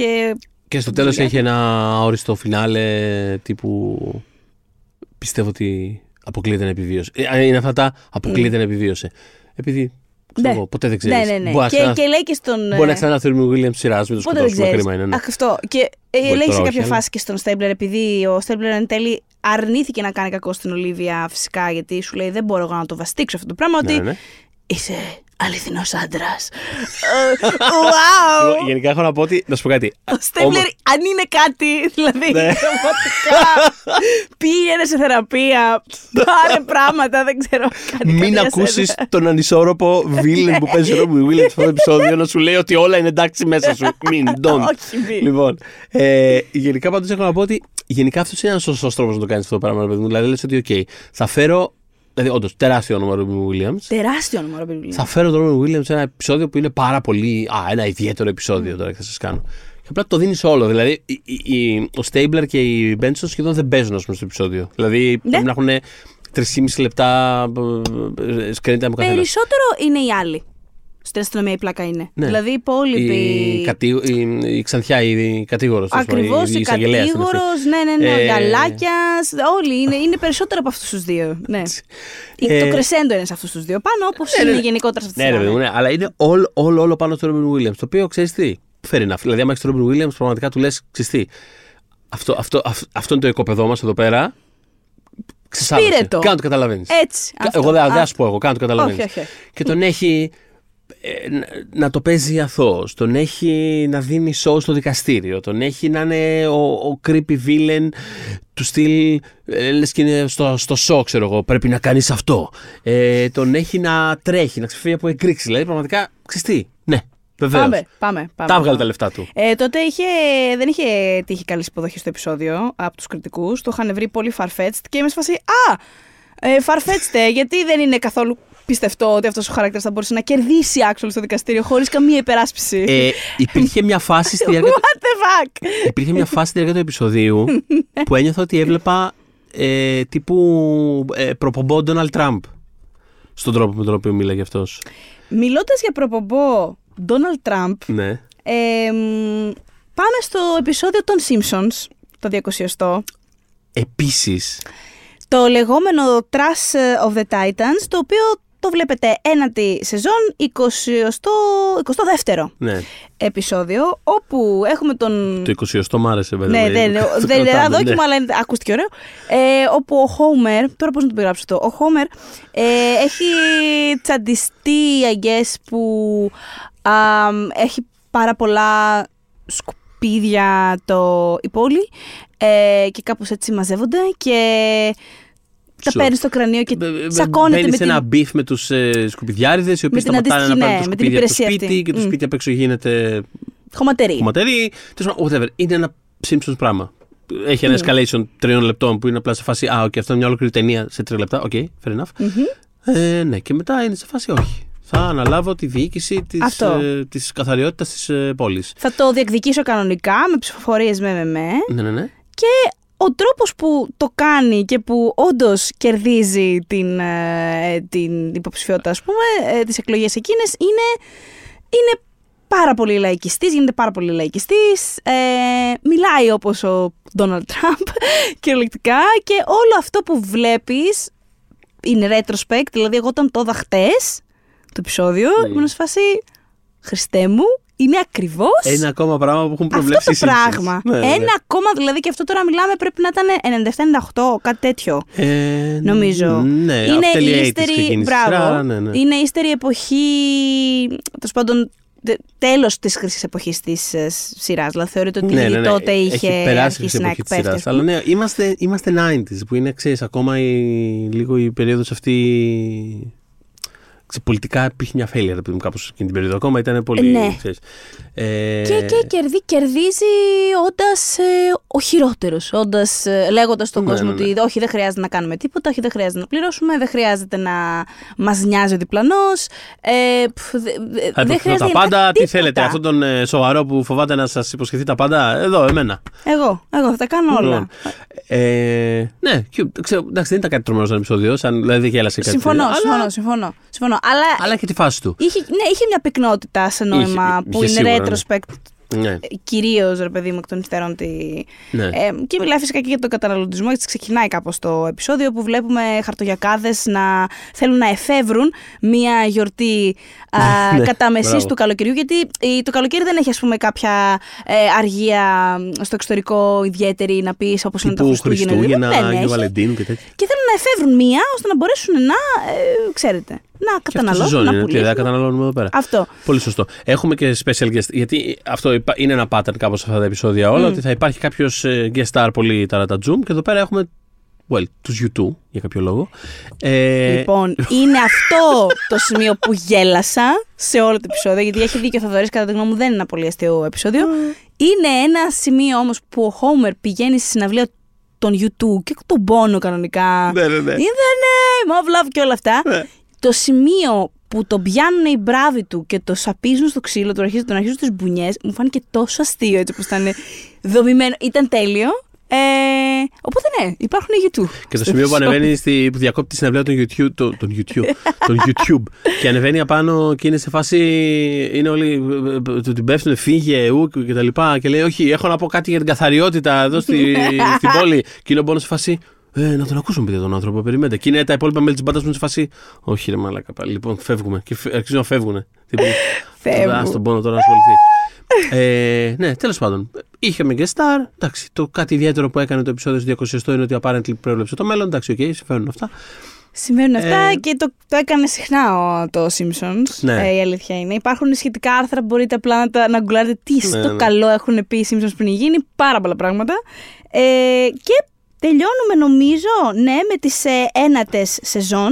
Και στο τέλος έχει ένα όριστο φινάλε τύπου. Πιστεύω ότι αποκλείεται να επιβίωσε. Είναι αυτά τα αποκλείεται να επιβίωσε. Επειδή ξέρω, ποτέ δεν ξέρεις. Ναι. Και λέει και στον. Μπορεί να ξαναθεωρεί ο Williams σειράς με το σκοτώσουμε, κρίμα είναι. Αυτό. Και λέει σε κάποια φάση και στον Στέμπλερ, επειδή ο Στέμπλερ εν τέλει αρνήθηκε να κάνει κακό στην Ολίβια, φυσικά, γιατί σου λέει δεν μπορώ να το βαστίξω αυτό το πράγμα, ότι είσαι αληθινός άντρας. Wow! Γενικά έχω να πω ότι. Να σου πω κάτι. Ο Στέμπλερ, αν είναι κάτι, δηλαδή. Πραγματικά. Πήγαινε σε θεραπεία. Πάρε πράγματα, δεν ξέρω. Μην ακούσεις τον ανισόρροπο βίλεν που παίζει ο Ρόμπιν Βίλιαμς σε αυτό το επεισόδιο να σου λέει ότι όλα είναι εντάξει μέσα σου. Μην, don't. Λοιπόν. Γενικά πάντως έχω να πω ότι. Γενικά αυτό είναι ένα σωστό τρόπο να το κάνει αυτό το πράγμα, παιδί μου. Δηλαδή λες ότι, OK, θα φέρω. Δηλαδή, όντως, τεράστιο όνομα Ρόμπιν Williams. Θα φέρω τον Ρόμπιν Williams σε ένα επεισόδιο που είναι πάρα πολύ. Ένα ιδιαίτερο επεισόδιο τώρα και θα σας κάνω. Και απλά το δίνεις όλο. Δηλαδή, ο Στέιμπλερ και η Μπέντσον σχεδόν δεν παίζουν, ας πούμε, στο επεισόδιο. Δηλαδή, πρέπει να έχουν 3,5 λεπτά screen time καθένας. Περισσότερο είναι οι άλλοι. Στην αστυνομία η πλάκα είναι. Ναι. Δηλαδή οι υπόλοιποι. Η Ξανθιά, η κατήγορος. Ακριβώς, η κατήγορος, ναι, ο Γαλάκιας. Όλοι είναι περισσότερο από αυτούς τους δύο. Ναι. Το κρεσέντο είναι σε αυτούς τους δύο πάνω, όπως είναι γενικότερα σε αυτούς τους δύο. Ναι, αλλά είναι όλο πάνω στο Ρόμπιν Βίλιαμς. Το οποίο ξέρεις τι. Fair enough. Δηλαδή, άμα έχεις τον Ρόμπιν Βίλιαμς, πραγματικά του λες ξέρεις τι. Αυτό είναι το οικόπεδό μας εδώ πέρα. Πήρε το. Κάνω το καταλαβαίνεις. Έτσι. Εγώ δεν σου πω εγώ. Κάνω το καταλαβαίνεις. Και τον έχει. Να το παίζει αθώος, τον έχει να δίνει show στο δικαστήριο, τον έχει να είναι ο creepy villain του στυλ λες και είναι στο show, ξέρω εγώ, πρέπει να κάνεις αυτό, τον έχει να τρέχει, να ξεφύγει από εκρήξεις, δηλαδή πραγματικά ξέρεις τι, ναι. Βεβαίως. Πάμε. Τα βγάλε τα λεφτά του. Τότε δεν είχε τύχει καλή υποδοχή στο επεισόδιο από τους κριτικούς, το είχαν βρει πολύ farfetched και είμαι σε φάση farfetched, γιατί δεν είναι καθόλου πιστευτώ ότι αυτός ο χαρακτήρας θα μπορούσε να κερδίσει actual στο δικαστήριο χωρίς καμία υπεράσπιση. Υπήρχε μια φάση στη διάρκεια. What the fuck! Υπήρχε μια φάση στη διάρκεια του επεισοδίου που ένιωθα ότι έβλεπα τύπου προπομπό Donald Trump στον τρόπο με τον οποίο μίλαγε αυτός. Μιλώντας για προπομπό Donald Trump, ναι. Πάμε στο επεισόδιο των Simpsons, το 200. Επίσης. Το λεγόμενο Trash of the Titans, το οποίο το βλέπετε 1η σεζόν, 22ο επεισόδιο, όπου έχουμε τον. Το 20ο μ' άρεσε, βέβαια. Ναι, δεν είναι αδόκιμο, αλλά ακούστηκε ωραίο. Όπου ο Homer, τώρα πώς να το περιγράψω αυτό, ο Homer έχει τσαντιστεί, I guess, που έχει πάρα πολλά σκουπίδια η πόλη και κάπως έτσι μαζεύονται και. Τα παίρνει στο κρανίο και τσακώνεται. Παίρνει ένα μπιφ με τους σκουπιδιάριδες, οι οποίοι σταματάνε να πάρουν τα σκουπίδια από το σπίτι αυτή. Και το σπίτι απ' έξω γίνεται. Χωματερή. Whatever. Είναι ένα Simpsons πράγμα. έχει ένα escalation 3 λεπτών που είναι απλά σε φάση «Α, okay, αυτό είναι μια ολόκληρη ταινία σε 3 λεπτά, οκ, okay, fair enough». Mm-hmm. Ναι, και μετά είναι σε φάση «Όχι, θα αναλάβω τη διοίκηση της καθαριότητας της πόλης». Θα το διεκδικήσω κανονικά, με ψηφοφορίες Ναι. Και ο τρόπος που το κάνει και που όντως κερδίζει την υποψηφιότητα, ας πούμε, τις εκλογές εκείνες, είναι πάρα πολύ λαϊκιστής, γίνεται πάρα πολύ λαϊκιστής, μιλάει όπως ο Ντόναλντ Τραμπ κυριολεκτικά, και όλο αυτό που βλέπεις είναι retrospect, δηλαδή εγώ όταν το είδα χτες, το επεισόδιο, ήμουν σε φάση «Χριστέ μου, είναι ακριβώς ένα ακόμα πράγμα που έχουν προβλέψει αυτό το πράγμα». Ένα ακόμα, δηλαδή, και αυτό τώρα μιλάμε πρέπει να ήταν 97-98, κάτι τέτοιο, νομίζω. Ναι, είναι η ύστερη, είναι η ύστερη εποχή, τέλος πάντων, τέλος της χρυσής εποχής της σειράς. Δηλαδή θεωρείτε ότι τότε είχε αρχίσει να εκπέφτει. Αλλά ναι, είμαστε 90s, που είναι, ξέρεις, ακόμα λίγο η περίοδος αυτή. Πολιτικά υπήρχε μια failure κάπως εκείνη την περίοδο, ακόμα ήταν πολύ. Ναι. Και κερδίζει όντας ο χειρότερος, λέγοντας στον κόσμο ότι όχι, δεν χρειάζεται να κάνουμε τίποτα, όχι, δεν χρειάζεται να πληρώσουμε, δεν χρειάζεται να μας νοιάζει ο διπλανός. Δεν χρειάζεται τα πάντα. Τι θέλετε, αυτόν τον σοβαρό που φοβάται να σας υποσχεθεί τα πάντα, εδώ, εμένα. Εγώ θα τα κάνω όλα. Ναι, ξέρω, εντάξει, δεν ήταν κάτι τρομερό σαν επεισόδιο, δηλαδή δεν γέλασε κάτι. Συμφωνώ. Αλλά και τη φάση του. Είχε μια πυκνότητα σε νόημα που είναι σίγουρα, retrospect. Ναι. Κυρίως, ρε παιδί μου, εκ των υστέρων. Και μιλάει φυσικά και για τον καταναλωτισμό, γιατί ξεκινάει κάπως το επεισόδιο που βλέπουμε χαρτογιακάδες να θέλουν να εφεύρουν μια γιορτή κατά μεσής του καλοκαιριού. Γιατί το καλοκαίρι δεν έχει, ας πούμε, κάποια αργία στο εξωτερικό ιδιαίτερη να πει, όπως είναι τα Χριστούγεννα, Βαλεντίνου και τέτοια. Και θέλουν να εφεύρουν μία ώστε να μπορέσουν να. Ξέρετε. Να καταναλώνουμε. Να καταναλώνουμε εδώ πέρα. Αυτό. Πολύ σωστό. Έχουμε και special guest. Γιατί αυτό είναι ένα pattern κάπως σε αυτά τα επεισόδια όλα. Ότι θα υπάρχει κάποιος guest star πολύ ταρατατζούμ. Και εδώ πέρα έχουμε. Τους U2 για κάποιο λόγο. Λοιπόν, είναι αυτό το σημείο που γέλασα σε όλο το επεισόδιο. Γιατί έχει δίκιο ο Θοδωρής, κατά τη γνώμη μου δεν είναι ένα πολύ αστείο επεισόδιο. Είναι ένα σημείο όμως που ο Homer πηγαίνει στη συναυλία των U2 και τον πόνο κανονικά. Ναι. Love και όλα αυτά. Το σημείο που τον πιάνουν οι μπράβοι του και το σαπίζουν στο ξύλο, τον αρχίζουν τις μπουνιές, μου φάνηκε τόσο αστείο έτσι όπως ήταν δομημένο. Ήταν τέλειο. Οπότε ναι, υπάρχουν YouTube. Και το σημείο που ανεβαίνει, που διακόπτει τη συναυλία των YouTube και ανεβαίνει απάνω και είναι σε φάση. Είναι όλοι. Του την πέφτουν, φύγε, ου και τα λοιπά. Και λέει, όχι, έχω να πω κάτι για την καθαριότητα εδώ στην πόλη. Και είναι ο Μπόνος σε φάση. Να τον ακούσουμε, παιδιά, τον άνθρωπο, περιμένετε. Και είναι τα υπόλοιπα μέλη της μπάντας μου σε φάση. Όχι, ρε μαλάκα, πάλι. Λοιπόν, φεύγουμε. Και αρχίζουν να φεύγουνε. Ας τον πόνο τώρα να ασχοληθεί. Ναι, τέλος πάντων. Είχαμε guest star. Εντάξει, το κάτι ιδιαίτερο που έκανε το επεισόδιο στο 200 είναι ότι apparently προέβλεψε το μέλλον. Εντάξει, οκ, συμβαίνουν αυτά. Συμβαίνουν αυτά και το έκανε συχνά το Simpsons. Ναι. Η αλήθεια είναι. Υπάρχουν σχετικά άρθρα που μπορείτε απλά να γκουλάρετε τι στο καλό έχουν πει οι Simpsons πριν γίνει. Πάρα πολλά πράγματα. Και τελειώνουμε, νομίζω, ναι, με τις ένατες σεζόν,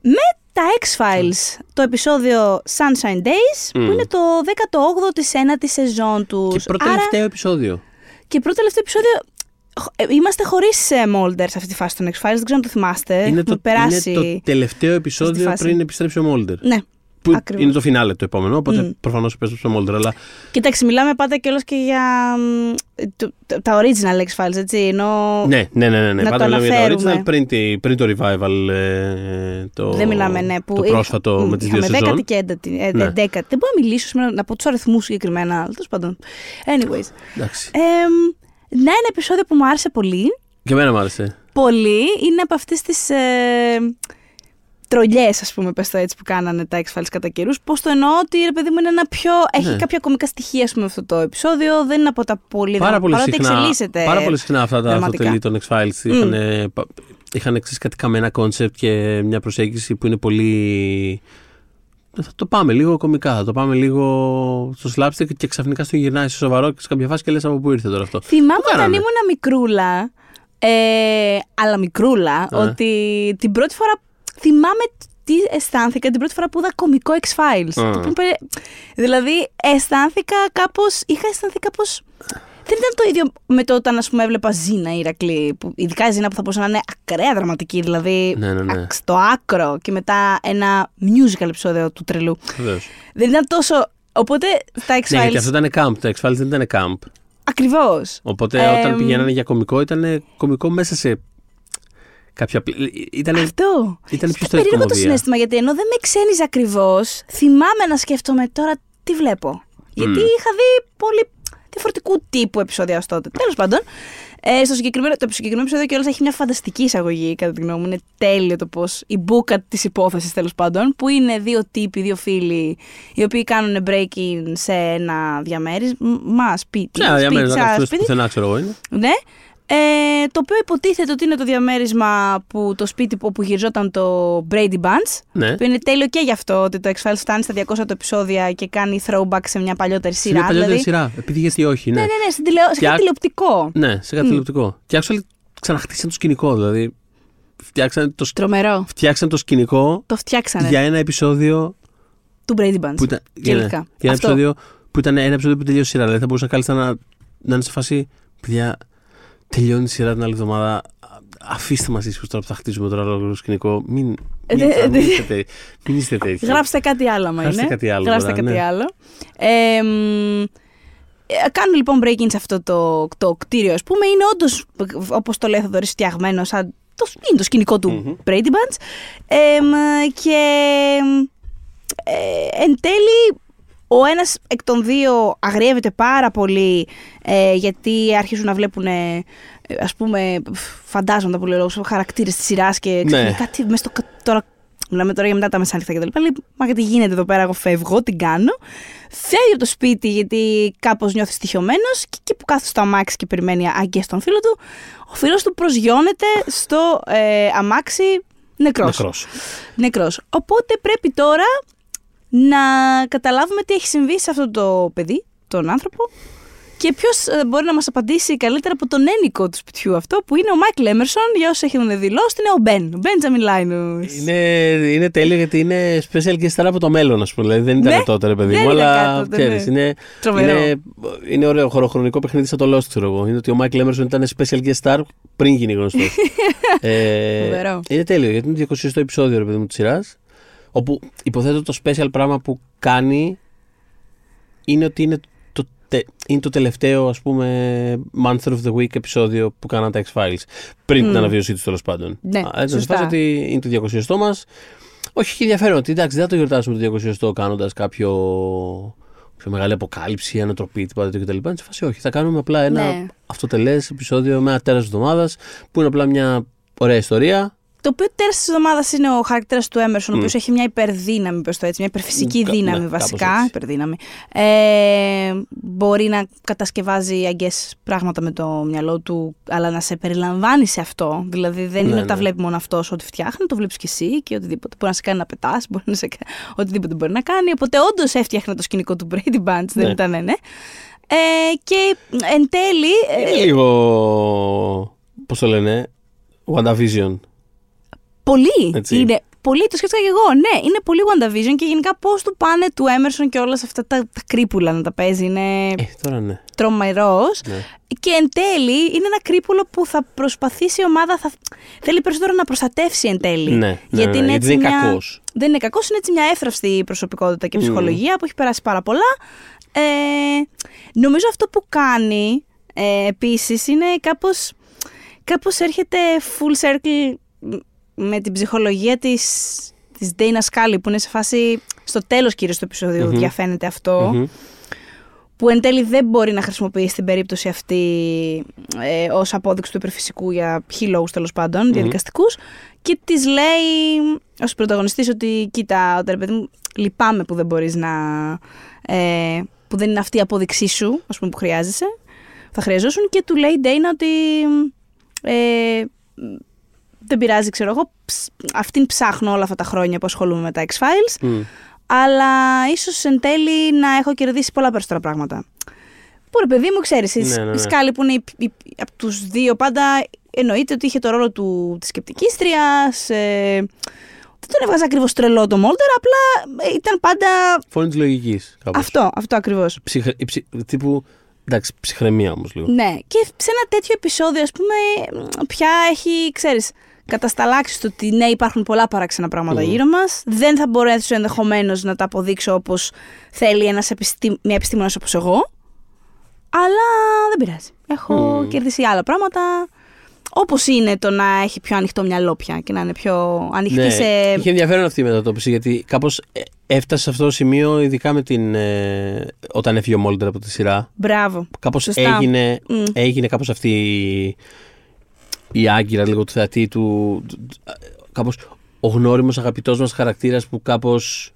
με τα X-Files, το επεισόδιο Sunshine Days, που είναι το 18ο της ένατης σεζόν τους. Και πρώτο-τελευταίο επεισόδιο. Και πρώτο-τελευταίο επεισόδιο. Είμαστε χωρίς Mulder σε αυτή τη φάση των X-Files, δεν ξέρω αν το θυμάστε. Είναι το τελευταίο επεισόδιο πριν επιστρέψει ο Mulder. Ναι. Που ακριβώς. Είναι το φινάλε το επόμενο, οπότε προφανώς επέστρεψε ο Mulder, αλλά. Κοιτάξτε, μιλάμε πάντα κιόλας και για τα original X-Files, έτσι. Ενώ. Ναι. Πάντα μιλάμε για τα original πριν το revival. Δεν μιλάμε, ναι. Που το πρόσφατο με τις δύο σεζόν. 10η και 11η. Ναι. Δεν μπορώ να μιλήσω σήμερα, να πω τους αριθμούς συγκεκριμένα, αλλά τέλος πάντων. Anyways. Ναι, ένα επεισόδιο που μου άρεσε πολύ. Και εμένα μου άρεσε. Πολύ. Είναι από αυτές τις. Τρολιές, ας πούμε, πες το έτσι, που κάνανε τα X-Files κατά καιρούς. Πώς το εννοώ, ότι ρε παιδί μου είναι ένα πιο. Έχει κάποια κωμικά στοιχεία, ας πούμε, αυτό το επεισόδιο. Δεν είναι από τα πολύ παρότι εξελίσσεται. Πάρα πολύ συχνά αυτά τα αυτοτελή των X-Files είχαν κάτι καμένα κόνσεπτ και μια προσέγγιση που είναι πολύ. Θα το πάμε λίγο κωμικά, θα το πάμε λίγο στο slapstick και ξαφνικά στο γυρνάει στο σοβαρό και σε κάποια φάση και λες από πού ήρθε τώρα αυτό. Θυμάμαι όταν ήμουν μικρούλα, ότι την πρώτη φορά. Θυμάμαι τι αισθάνθηκα την πρώτη φορά που είδα κωμικό X-Files. Δηλαδή, είχα αισθανθεί κάπως. Δεν ήταν το ίδιο με το όταν, ας πούμε, έβλεπα Ζήνα Ηρακλή. Ειδικά η Ζήνα που θα μπορούσε να είναι ακραία δραματική, δηλαδή ναι. στο άκρο, και μετά ένα musical επεισόδιο του τρελού. Βεβαίως. Δεν ήταν τόσο. Οπότε τα X-Files. Ναι, γιατί αυτό ήταν camp. Τα X-Files δεν ήταν camp. Ακριβώς. Οπότε όταν πηγαίνανε για κωμικό, ήταν κωμικό μέσα σε. Αυτό. Ήταν πιο περίεργο το συναίσθημα, γιατί ενώ δεν με ξένιζε ακριβώς, θυμάμαι να σκέφτομαι τώρα τι βλέπω. Γιατί είχα δει πολύ διαφορετικού τύπου επεισόδια ως τότε. Τέλος πάντων, το συγκεκριμένο επεισόδιο κιόλας έχει μια φανταστική εισαγωγή, κατά τη γνώμη μου. Είναι τέλειο το πώς. Η μπούκα της υπόθεσης, τέλος πάντων, που είναι δύο φίλοι, οι οποίοι κάνουν break-in σε ένα διαμέρισμα, σπίτι. Ναι, διαμέρισμα, πουθενά ξέρω εγώ είναι. Ναι. Το οποίο υποτίθεται ότι είναι το διαμέρισμα που το σπίτι όπου γυριζόταν το Brady Bunch. Ναι. Που είναι τέλειο και γι' αυτό, ότι το X-Files φτάνει στα 200 επεισόδια και κάνει throwback σε μια παλιότερη σειρά. Σε μια παλιότερη σειρά. Επειδή γιατί όχι, ναι. Ναι, σε κάτι τηλεοπτικό. Ναι, σε κάτι τηλεοπτικό. Και actually ξαναχτίσαν το σκηνικό, δηλαδή. Τρομερό. Φτιάξαν το σκηνικό. Το φτιάξανε. Για ένα επεισόδιο. Του Brady Bunch. Για ένα επεισόδιο που ήταν ένα επεισόδιο που τελείωσε σειρά. Δηλαδή θα μπορούσαν κάλλιστα να είναι σε φάση. Παιδιά, τελειώνει η σειρά την άλλη εβδομάδα. Αφήστε μας ίσως τώρα που θα χτίσουμε τώρα ολόκληρο σκηνικό. Μην είστε τέτοιοι. Γράψτε κάτι άλλο, άμα είναι. Γράψτε κάτι άλλο. Κάνουν λοιπόν break-in σε αυτό το κτίριο, ας πούμε. Είναι όντως, όπως το λέει ο Θοδωρής, φτιαγμένο σαν. Είναι το σκηνικό του Brady Bunch. Και εν τέλει. Ο ένας εκ των δύο αγριεύεται πάρα πολύ, γιατί αρχίζουν να βλέπουν, ας πούμε, φαντάζοντα που λέω, χαρακτήρες της σειράς και ναι. Κάτι μες στο. Τώρα, μιλάμε τώρα για μετά τα μεσάνυχτα κτλ. Μα γιατί γίνεται εδώ πέρα, εγώ φεύγω, την κάνω. Φεύγει από το σπίτι γιατί κάπως νιώθει στοιχειωμένος, και εκεί που κάθεται στο αμάξι και περιμένει αγκές στον φίλο του, ο φίλος του προσγειώνεται στο αμάξι νεκρός. Οπότε πρέπει τώρα να καταλάβουμε τι έχει συμβεί σε αυτό το παιδί, τον άνθρωπο, και ποιος μπορεί να μας απαντήσει καλύτερα από τον ένικο του σπιτιού αυτό, που είναι ο Michael Emerson, για όσους έχουν δηλώσει, είναι ο Ben, ο Benjamin Linus. Είναι τέλειο, γιατί είναι special guest star από το μέλλον, ας πούμε. Δηλαδή δεν ήταν τότε, ρε παιδί μου, αλλά ξέρεις, είναι ωραίο χωροχρονικό παιχνίδι σαν το Lost, ξέρω εγώ. Είναι ότι ο Michael Emerson ήταν special guest star πριν γίνει γνωστός. Είναι τέλειο, γιατί είναι το 20ο επεισόδιο, ρε παιδί μου, της σειράς. Όπου υποθέτω το special πράγμα που κάνει είναι ότι είναι το τελευταίο, ας πούμε, month of the week επεισόδιο που κάναν τα X-Files. Πριν την αναβίωσή τους, τέλος πάντων. Ναι, έτσι να σας ότι είναι το 200ο μας. Όχι και ενδιαφέρον ότι εντάξει, δεν θα το γιορτάσουμε το 200ο κάνοντας πιο μεγάλη αποκάλυψη, ανατροπή, τίποτα κτλ. Είναι σε φάση όχι. Θα κάνουμε απλά ένα αυτοτελές επεισόδιο με ένα τέρας της εβδομάδας που είναι απλά μια ωραία ιστορία. Το οποίο τέρας της εβδομάδας είναι ο χαρακτήρας του Emerson, ο οποίος έχει μια υπερδύναμη, πες το έτσι, μια υπερφυσική δύναμη, βασικά. Υπερδύναμη. Μπορεί να κατασκευάζει αγκές πράγματα με το μυαλό του, αλλά να σε περιλαμβάνει σε αυτό. Δηλαδή δεν είναι ότι τα βλέπει μόνο αυτός ό,τι φτιάχνει, το βλέπεις κι εσύ και οτιδήποτε. Μπορεί να σε κάνει να πετάς, οτιδήποτε μπορεί να κάνει. Οπότε όντως έφτιαχνε το σκηνικό του Brady Bunch, δεν ήταν, ναι. Και εν τέλει. Είναι λίγο. Πώς το λένε, WandaVision. Πολύ. Έτσι. Είναι πολύ, το σκέφτηκα και εγώ. Ναι, είναι πολύ WandaVision, και γενικά πώς του πάνε του Emerson και όλα αυτά τα κρύπουλα να τα παίζει. Είναι τρομερός. Ναι. Και εν τέλει είναι ένα κρύπουλο που θα προσπαθήσει η ομάδα. Θέλει περισσότερο να προστατεύσει εν τέλει. Ναι, γιατί είναι έτσι, γιατί δεν είναι κακός. Είναι έτσι μια εύθραυστη προσωπικότητα και ψυχολογία που έχει περάσει πάρα πολλά. Νομίζω αυτό που κάνει επίσης είναι κάπως έρχεται full circle με την ψυχολογία της Dana Scully, που είναι σε φάση στο τέλος κυρίως του επεισόδιου διαφαίνεται αυτό, που εν τέλει δεν μπορεί να χρησιμοποιήσει την περίπτωση αυτή ως απόδειξη του υπερφυσικού για ποιοι λόγους, τέλος πάντων, διαδικαστικούς, και της λέει ως πρωταγωνιστής ότι κοίτα, παιδί μου, λυπάμαι που δεν μπορείς που δεν είναι αυτή η απόδειξή σου, ας πούμε, που χρειάζεσαι, θα χρειαζόσουν, και του λέει η Dana ότι δεν πειράζει, ξέρω εγώ, αυτήν ψάχνω όλα αυτά τα χρόνια που ασχολούμαι με τα X-Files, αλλά ίσως εν τέλει να έχω κερδίσει πολλά περισσότερα πράγματα. Που, ρε παιδί μου, ξέρεις, η Σκάλη που είναι από τους δύο πάντα, εννοείται ότι είχε το ρόλο της σκεπτικίστριας, δεν τον έβγαζε ακριβώς τρελό το Μόλτερ, απλά ήταν πάντα φωνή της λογικής, κάπως. Αυτό ακριβώς. Τύπου Εντάξει, ψυχραιμία όμως λίγο. Ναι, και σε ένα τέτοιο επεισόδιο, ας πούμε, πια έχει, ξέρεις, κατασταλάξει το ότι ναι, υπάρχουν πολλά παράξενα πράγματα γύρω μας. Δεν θα μπορέσω ενδεχομένως να τα αποδείξω όπως θέλει ένας μια επιστήμονας όπως εγώ. Αλλά δεν πειράζει. Έχω κερδίσει άλλα πράγματα. Όπως είναι το να έχει πιο ανοιχτό μυαλό πια και να είναι πιο ανοιχτή ναι, σε. Είχε ενδιαφέρον αυτή η μετατόπιση, γιατί κάπως έφτασε σε αυτό το σημείο, ειδικά με την. Όταν έφυγε ο Μόλντερ από τη σειρά. Μπράβο. Κάπως έγινε κάπως αυτή η άγκυρα λίγο του θεατή του. Κάπως ο γνώριμος αγαπητός μας χαρακτήρας που κάπως.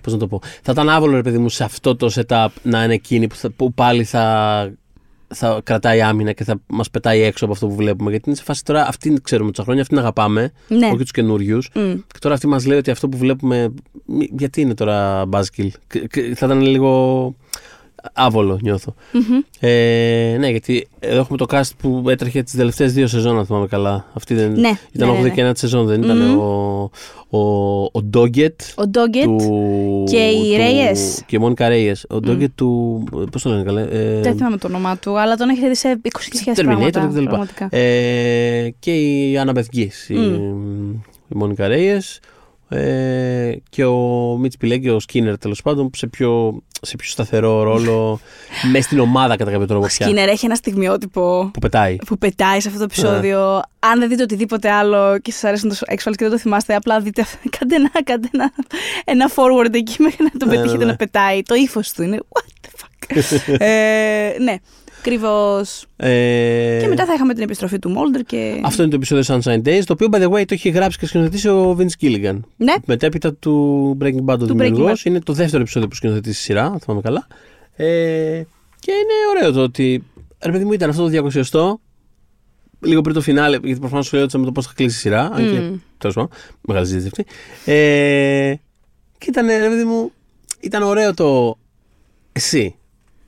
Πώς να το πω. Θα ήταν άβολο, ρε παιδί μου, σε αυτό το setup να είναι εκείνη που πάλι θα κρατάει άμυνα και θα μας πετάει έξω από αυτό που βλέπουμε. Γιατί είναι σε φάση τώρα, αυτήν ξέρουμε τόσα χρόνια, αυτήν αγαπάμε, ναι. Όχι τους καινούριους. Και τώρα αυτή μας λέει ότι αυτό που βλέπουμε. Γιατί είναι τώρα buzzkill. Θα ήταν λίγο άβολο, νιώθω. Ναι, γιατί εδώ έχουμε το cast που έτρεχε τις τελευταίες 2 σεζόν, αν θυμάμαι καλά. Αυτή δεν. Ναι, ήταν 89 σεζόν, δεν ήταν ο Ντόγκετ. Ο Ντόγκετ. Και η Ρέιες. Και η Μόνικα Ρέιες. Ο Ντόγκετ του. Πώς το λένε καλά. Δεν θυμάμαι το όνομά του, αλλά τον έχετε δει σε 20.000 πράγματα. Πραγματικά. Και η Άννα Μπεθγκής. Η Μόνικα Ρέιες. Και ο Μιτς Πιλέγκη, ο Σκίνερ, τέλος πάντων, σε πιο σταθερό ρόλο μέσα στην ομάδα κατά κάποιο τρόπο. Ο Σκίνερ έχει ένα στιγμιότυπο που πετάει σε αυτό το επεισόδιο. Αν δεν δείτε οτιδήποτε άλλο και σας αρέσουν το sexual και δεν το θυμάστε, απλά δείτε, κάντε ένα forward εκεί μέχρι να τον πετύχετε να πετάει. Το ύφος του είναι what the fuck. Ναι. Ακριβώς. Και μετά θα είχαμε την επιστροφή του Μόλντερ και. Αυτό είναι το επεισόδιο Sunshine Days, το οποίο by the way το έχει γράψει και σκηνοθετήσει ο Vince Gilligan. Ναι. Μετέπειτα του Breaking Bad, ο δημιουργός. Είναι το δεύτερο επεισόδιο που σκηνοθετεί στη σειρά, αν θυμάμαι καλά. Και είναι ωραίο το ότι. Ρε παιδί μου, ήταν αυτό το 200ο, λίγο πριν το φινάλε, γιατί προφανώς σου ερώτησα με το πώς θα κλείσει η σειρά. Αν και. Τέλος πάντων, μεγάλη συζήτηση αυτή. Και ήταν, ρε παιδί μου, ήταν ωραίο το.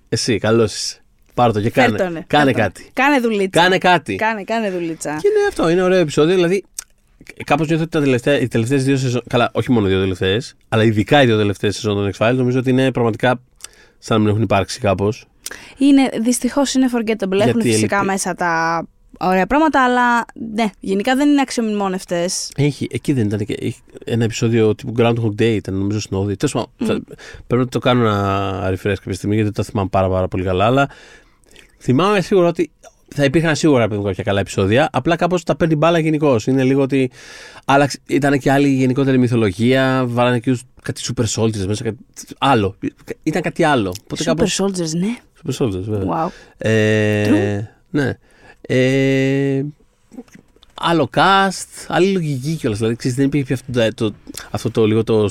Εσύ, καλός είσαι. Πάρ' το και κάνε κάτι. Κάνε δουλίτσα. Και είναι αυτό, είναι ωραίο επεισόδιο. Δηλαδή, κάπως νιώθω ότι οι τελευταίες 2 σεζόν. Καλά, όχι μόνο οι 2 τελευταίες, αλλά ειδικά οι 2 τελευταίες σεζόν των X-Files νομίζω ότι είναι πραγματικά σαν να μην έχουν υπάρξει κάπως. Δυστυχώς είναι forgettable. Έχουν φυσικά μέσα τα ωραία πράγματα, αλλά ναι, γενικά δεν είναι αξιομνημόνευτες. Εκεί δεν ήταν και ένα επεισόδιο τύπου Groundhog Day, ήταν νομίζω συνόδη. Πρέπει να το κάνω να refresh κάποια στιγμή, γιατί το θυμάμαι πάρα πολύ καλά, αλλά. Θυμάμαι σίγουρα ότι θα υπήρχαν σίγουρα κάποια καλά επεισόδια, απλά κάπως τα παίρνει μπάλα γενικώς. Είναι λίγο ότι ήταν και άλλη γενικότερη μυθολογία, βάλανε και κάτι super soldiers μέσα, άλλο. Ήταν κάτι άλλο. Super soldiers, ναι. Super soldiers, βέβαια. Wow. Ναι. Άλλο cast, άλλη λογική κιόλας. Δηλαδή, δεν υπήρχε πια αυτό το λίγο το.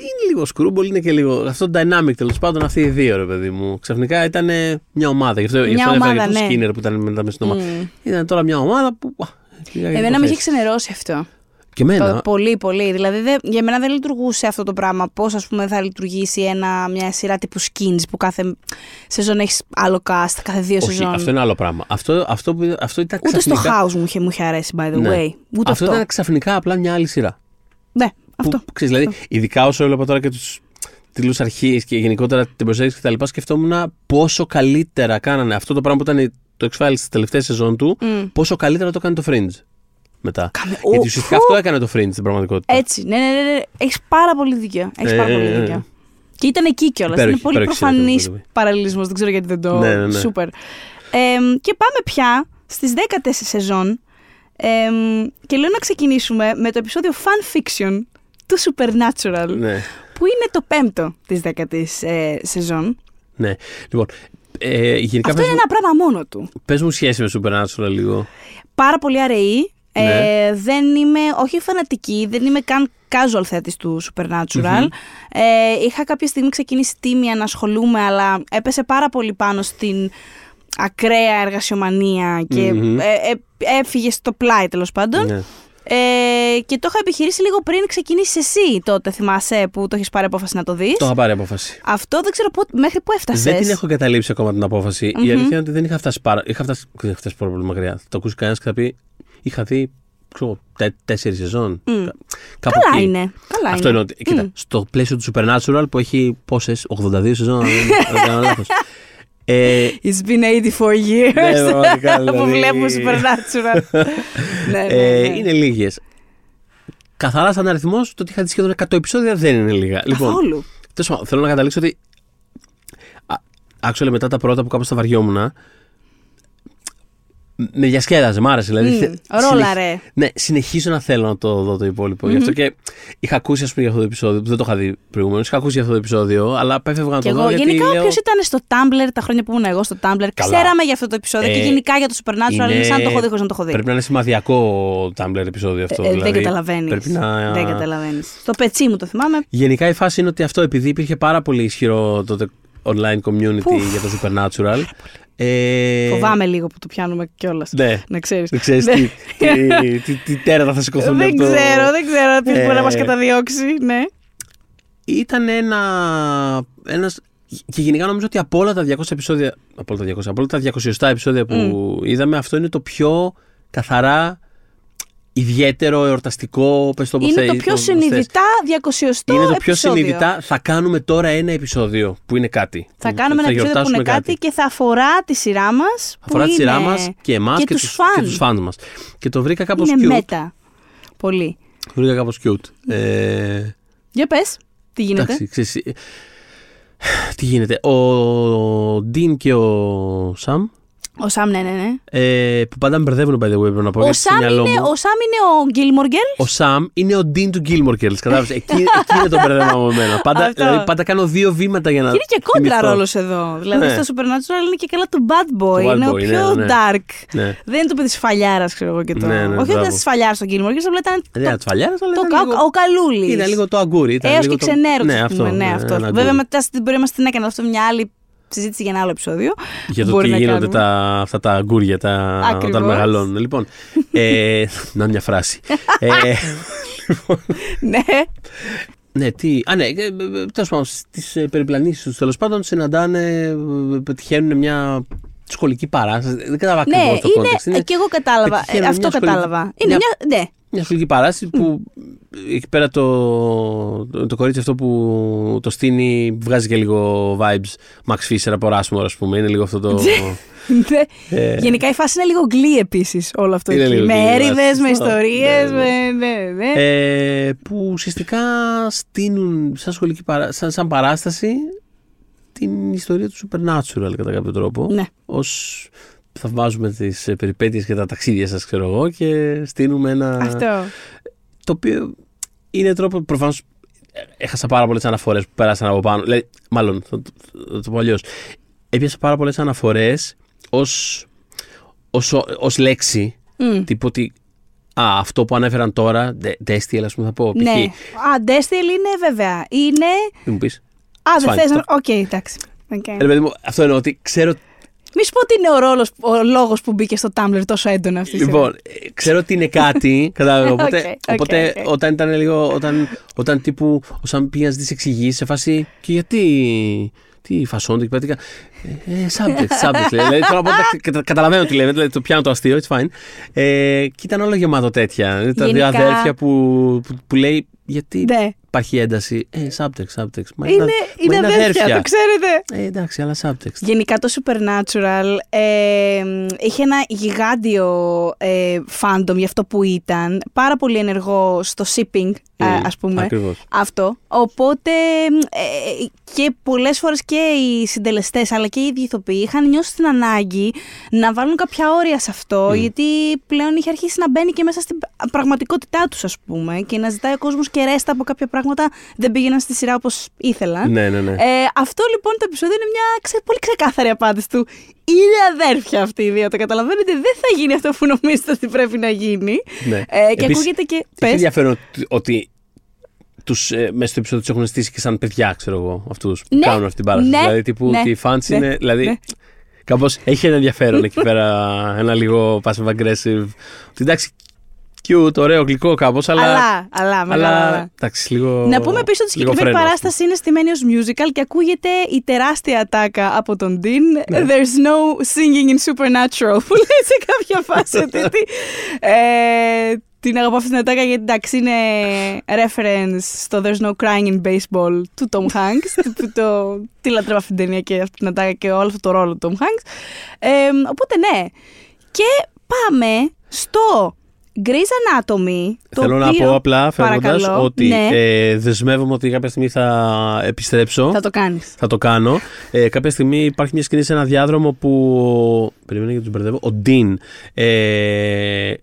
Είναι λίγο σκρούμπολ, είναι και λίγο. Αυτό το dynamic τέλος πάντων, αυτοί οι δύο, ρε παιδί μου. Ξαφνικά ήταν μια ομάδα. Γι' αυτό έφερα και το Σκίνερ που ήταν μετά με στην ομάδα. Ήταν τώρα μια ομάδα που. Εμένα με είχε ξενερώσει αυτό. Και εμένα. Πολύ, πολύ. Δηλαδή για μένα δεν λειτουργούσε αυτό το πράγμα. Πώς, ας πούμε, θα λειτουργήσει μια σειρά τύπου Skins που κάθε σεζόν έχει άλλο cast, κάθε 2 σεζόν. Αυτό είναι άλλο πράγμα. Αυτό ήταν ξαφνικά. Ούτε στο House μου είχε αρέσει, by the way. Αυτό ήταν ξαφνικά απλά μια άλλη σειρά. Ναι. Που, ξέρεις, δηλαδή, ειδικά όσο έβλεπα τώρα και τους τυλούς αρχής και γενικότερα την προσέγγιση και τα λοιπά, σκεφτόμουν πόσο καλύτερα κάνανε αυτό το πράγμα που ήταν το X-Files στη τελευταία σεζόν του, πόσο καλύτερα το έκανε το Fringe μετά. Γιατί ουσιαστικά αυτό έκανε το Fringe στην πραγματικότητα. Έτσι, ναι. Έχεις πάρα πολύ δίκιο. Και ήταν εκεί κιόλας. Είναι πολύ προφανής παραλληλισμός, δεν ξέρω γιατί δεν το. Σούπερ. Και πάμε πια στις 14 σεζόν και λέω να ξεκινήσουμε με το επεισόδιο Fan Fiction. Το Supernatural, ναι. Που είναι το 5ο της 10ης σεζόν. Ναι, λοιπόν. Γενικά αυτό είναι ένα πράγμα μόνο του. Πες μου σχέση με Supernatural λίγο. Πάρα πολύ αραιή. Ναι. Δεν είμαι, όχι φανατική, δεν είμαι καν casual θέατης του Supernatural. Είχα κάποια στιγμή ξεκινήσει τίμια να ασχολούμαι, αλλά έπεσε πάρα πολύ πάνω στην ακραία εργασιομανία και έφυγε στο πλάι τέλος πάντων. Ναι. Και το είχα επιχειρήσει λίγο πριν ξεκινήσεις εσύ τότε, θυμάσαι, που το έχεις πάρει απόφαση να το δεις. Το είχα πάρει απόφαση. Αυτό δεν ξέρω μέχρι που έφτασες. Δεν την έχω καταλήψει ακόμα την απόφαση. Η αλήθεια είναι ότι δεν είχα φτάσει πολύ μακριά. Θα το ακούσει κανένας και θα πει: είχα δει 4 σεζόν. Καλά είναι. Αυτό είναι. Κοίτα, στο πλαίσιο του Supernatural που έχει πόσες, 82 σεζόν, δεν κάνω λάθος. It's been 84 years που βλέπουμε Supernatural. Είναι λίγες. Καθαρά σαν αριθμός, το ότι είχα δει σχεδόν 100 επεισόδια δεν είναι λίγα. Καθόλου. Λοιπόν, θέλω να καταλήξω ότι άξονα μετά τα πρώτα που κάπως τα βαριόμουν, με διασκέδαζε, μ' άρεσε. Δηλαδή, ρόλαρε. Ναι, συνεχίζω να θέλω να το δω το υπόλοιπο. Γι' αυτό και είχα ακούσει, ας πούμε, για αυτό το επεισόδιο, που δεν το είχα δει προηγουμένως. Είχα ακούσει για αυτό το επεισόδιο, αλλά πέφευγα να το δω. Γενικά, όποιος ήταν στο Tumblr τα χρόνια που ήμουν εγώ στο Tumblr, ξέραμε για αυτό το επεισόδιο και γενικά για το Supernatural, είναι σαν να το έχω δει χωρίς να το έχω δει. Πρέπει να είναι σημαδιακό Tumblr επεισόδιο αυτό. Δεν καταλαβαίνεις. Δεν καταλαβαίνεις. Στο πετσί μου το θυμάμαι. Γενικά η φάση είναι ότι αυτό, επειδή υπήρχε πάρα πολύ ισχυρό τότε online community για το Supernatural. Φοβάμαι λίγο που το πιάνουμε κιόλας. Ναι, να ξέρεις. Τι τέρατα θα σηκωθούν. Δεν ξέρω τι μπορεί να μας καταδιώξει. Ναι. Ήταν ένας. Και γενικά νομίζω ότι από όλα τα 200 επεισόδια. Από όλα τα 200 επεισόδια που είδαμε, αυτό είναι το πιο καθαρά ιδιαίτερο, εορταστικό. Είναι το πιο συνειδητά 200ο. Είναι το πιο συνειδητά. Θα κάνουμε τώρα ένα επεισόδιο που είναι κάτι. Θα κάνουμε ένα επεισόδιο που είναι κάτι και θα αφορά τη σειρά μας. Αφορά τη σειρά μας και εμάς και τους φανς μας. Και το βρήκα κάπως cute. Είναι μέτα. Πολύ. Το βρήκα κάπως cute. Για πες, τι γίνεται. Εντάξει, τι γίνεται. Ο Ντίν και ο Σαμ. Ο Σαμ, ναι. Που πάντα με μπερδεύουν, by the way, πρέπει να πω. Ο Σαμ είναι ο Gilmore Girls. Ο Σαμ είναι ο Dean του Gilmore Girls. Κατάλαβες. Εκεί είναι το μπερδεύμα με εμένα. Πάντα κάνω δύο βήματα για να. Και είναι και κόντρα ρόλος εδώ. Δηλαδή στο Supernatural είναι και καλά του bad boy. Είναι ο πιο dark. Δεν είναι το παιδί τη φαλιάρα, ξέρω εγώ και το. Όχι ότι ήταν τη φαλιάρα στο Gilmore Girls, αλλά ήταν. Δεν ήταν τη φαλιάρα, αλλά. Ο Καλούλη. Ήταν λίγο το αγκούρι. Έω και ξενέρο. Ναι, αυτό. Βέβαια μετά στην πορεία μα την έκανα αυτό μια άλλη συζήτηση για ένα άλλο επεισόδιο. Για το τι γίνονται αυτά τα αγκούρια όταν μεγαλώνουν. Λοιπόν, να μια φράση. Ναι. Ναι, τι. Α, ναι. Τέλος πάντων, στις περιπλανήσεις τους τέλος πάντων συναντάνε, πετυχαίνουν μια σχολική παράσταση. Δεν κατάλαβα ακριβώς το κόντεξ. Ναι, και εγώ κατάλαβα. Αυτό κατάλαβα. Είναι μια. Μια σχολική παράσταση που εκεί πέρα το κορίτσι αυτό που το στείνει βγάζει και λίγο vibes Max Fisher από Ράσμορ, ας πούμε. Είναι λίγο αυτό το. Γενικά η φάση είναι λίγο γκλή επίσης όλο αυτό. Με έρηδες, με ιστορίες. Που ουσιαστικά στείνουν σαν παράσταση την ιστορία του Supernatural κατά κάποιο τρόπο. Ως θαυμάζουμε τις περιπέτειες και τα ταξίδια σας, ξέρω εγώ, και στείλουμε ένα. Αυτό. Το οποίο είναι τρόπο. Προφανώς έχασα πάρα πολλές αναφορές που πέρασαν από πάνω. Δηλαδή, μάλλον, θα το πω αλλιώς. Έπιασα πάρα πολλές αναφορές ως λέξη. Τύπου ότι. Α, αυτό που ανέφεραν τώρα. Ντέστιελ, ας πούμε, θα πω. Ναι. Α, ντέστιελ είναι βέβαια. Είναι. Τι μου πεις. Α, δεν θες να. Οκ, εντάξει. Αυτό εννοώ ότι ξέρω. Μη σου πω ότι είναι ο λόγος που μπήκε στο Tumblr τόσο έντονα αυτή τη στιγμή. Λοιπόν, ξέρω ότι είναι κάτι. Οπότε όταν ήταν λίγο. Όταν τύπου. Όταν πήγε να ζητήσει εξηγήσεις, σε φάση. Και γιατί. Τι φασόντου και πέτυχα. Subject. Δηλαδή τώρα καταλαβαίνω τι λέμε. Το πιάνω το αστείο, it's fine. Και ήταν όλο γεμάτο τέτοια. Τα δύο αδέρφια που λέει. Γιατί υπάρχει ένταση. Subtext. Είναι αδέρφια, το ξέρετε. Εντάξει, αλλά subtext. Γενικά το Supernatural είχε ένα γιγάντιο fandom για αυτό που ήταν. Πάρα πολύ ενεργό στο shipping, ας πούμε. Ακριβώς. Αυτό. Οπότε και πολλές φορές και οι συντελεστές αλλά και οι ίδιοι ηθοποιοί είχαν νιώσει την ανάγκη να βάλουν κάποια όρια σε αυτό. Γιατί πλέον είχε αρχίσει να μπαίνει και μέσα στην πραγματικότητά τους, ας πούμε. Και να ζητάει ο κόσμος και ρέστα από κάποια πράγματα δεν πήγαιναν στη σειρά όπως ήθελαν. Ναι. Αυτό λοιπόν το επεισόδιο είναι μια πολύ ξεκάθαρη απάντηση του. Είναι αδέρφια αυτή η δύο, το καταλαβαίνετε. Δεν θα γίνει αυτό που νομίζετε ότι πρέπει να γίνει. Ναι. Και επίσης, ακούγεται και. Έχει ενδιαφέρον ότι τους, μέσα στο επεισόδιο τους έχουν στήσει και σαν παιδιά, ξέρω εγώ, αυτούς που κάνουν αυτή την παράσταση. Δηλαδή, τύπου ότι οι fans είναι. Δηλαδή, κάπως έχει ένα ενδιαφέρον εκεί πέρα, ένα λίγο passive aggressive. Εντάξει, cute, ωραίο, γλυκό κάπως, αλλά εντάξει, λίγο. Να πούμε επίσης ότι η συγκεκριμένη παράσταση είναι στημένη ως musical και ακούγεται η τεράστια ατάκα από τον Dean. There's no singing in Supernatural, που λέει σε κάποια φάση ότι Την αγαπώ αυτή την ατάκα γιατί εντάξει είναι reference στο There's No Crying in Baseball του Tom Hanks. Τι λατρεύω αυτή την ταινία και αυτή την ατάκα και όλο αυτό το ρόλο του Tom Hanks. Οπότε ναι. Και πάμε στο Grey's Anatomy. Θέλω να πω απλά φεύγοντας ότι ναι, δεσμεύομαι ότι κάποια στιγμή θα επιστρέψω. Θα το κάνεις. Θα το κάνω. Κάποια στιγμή υπάρχει μια σκηνή σε ένα διάδρομο που. Περιμένω γιατί του μπερδεύω. Ο Ντίν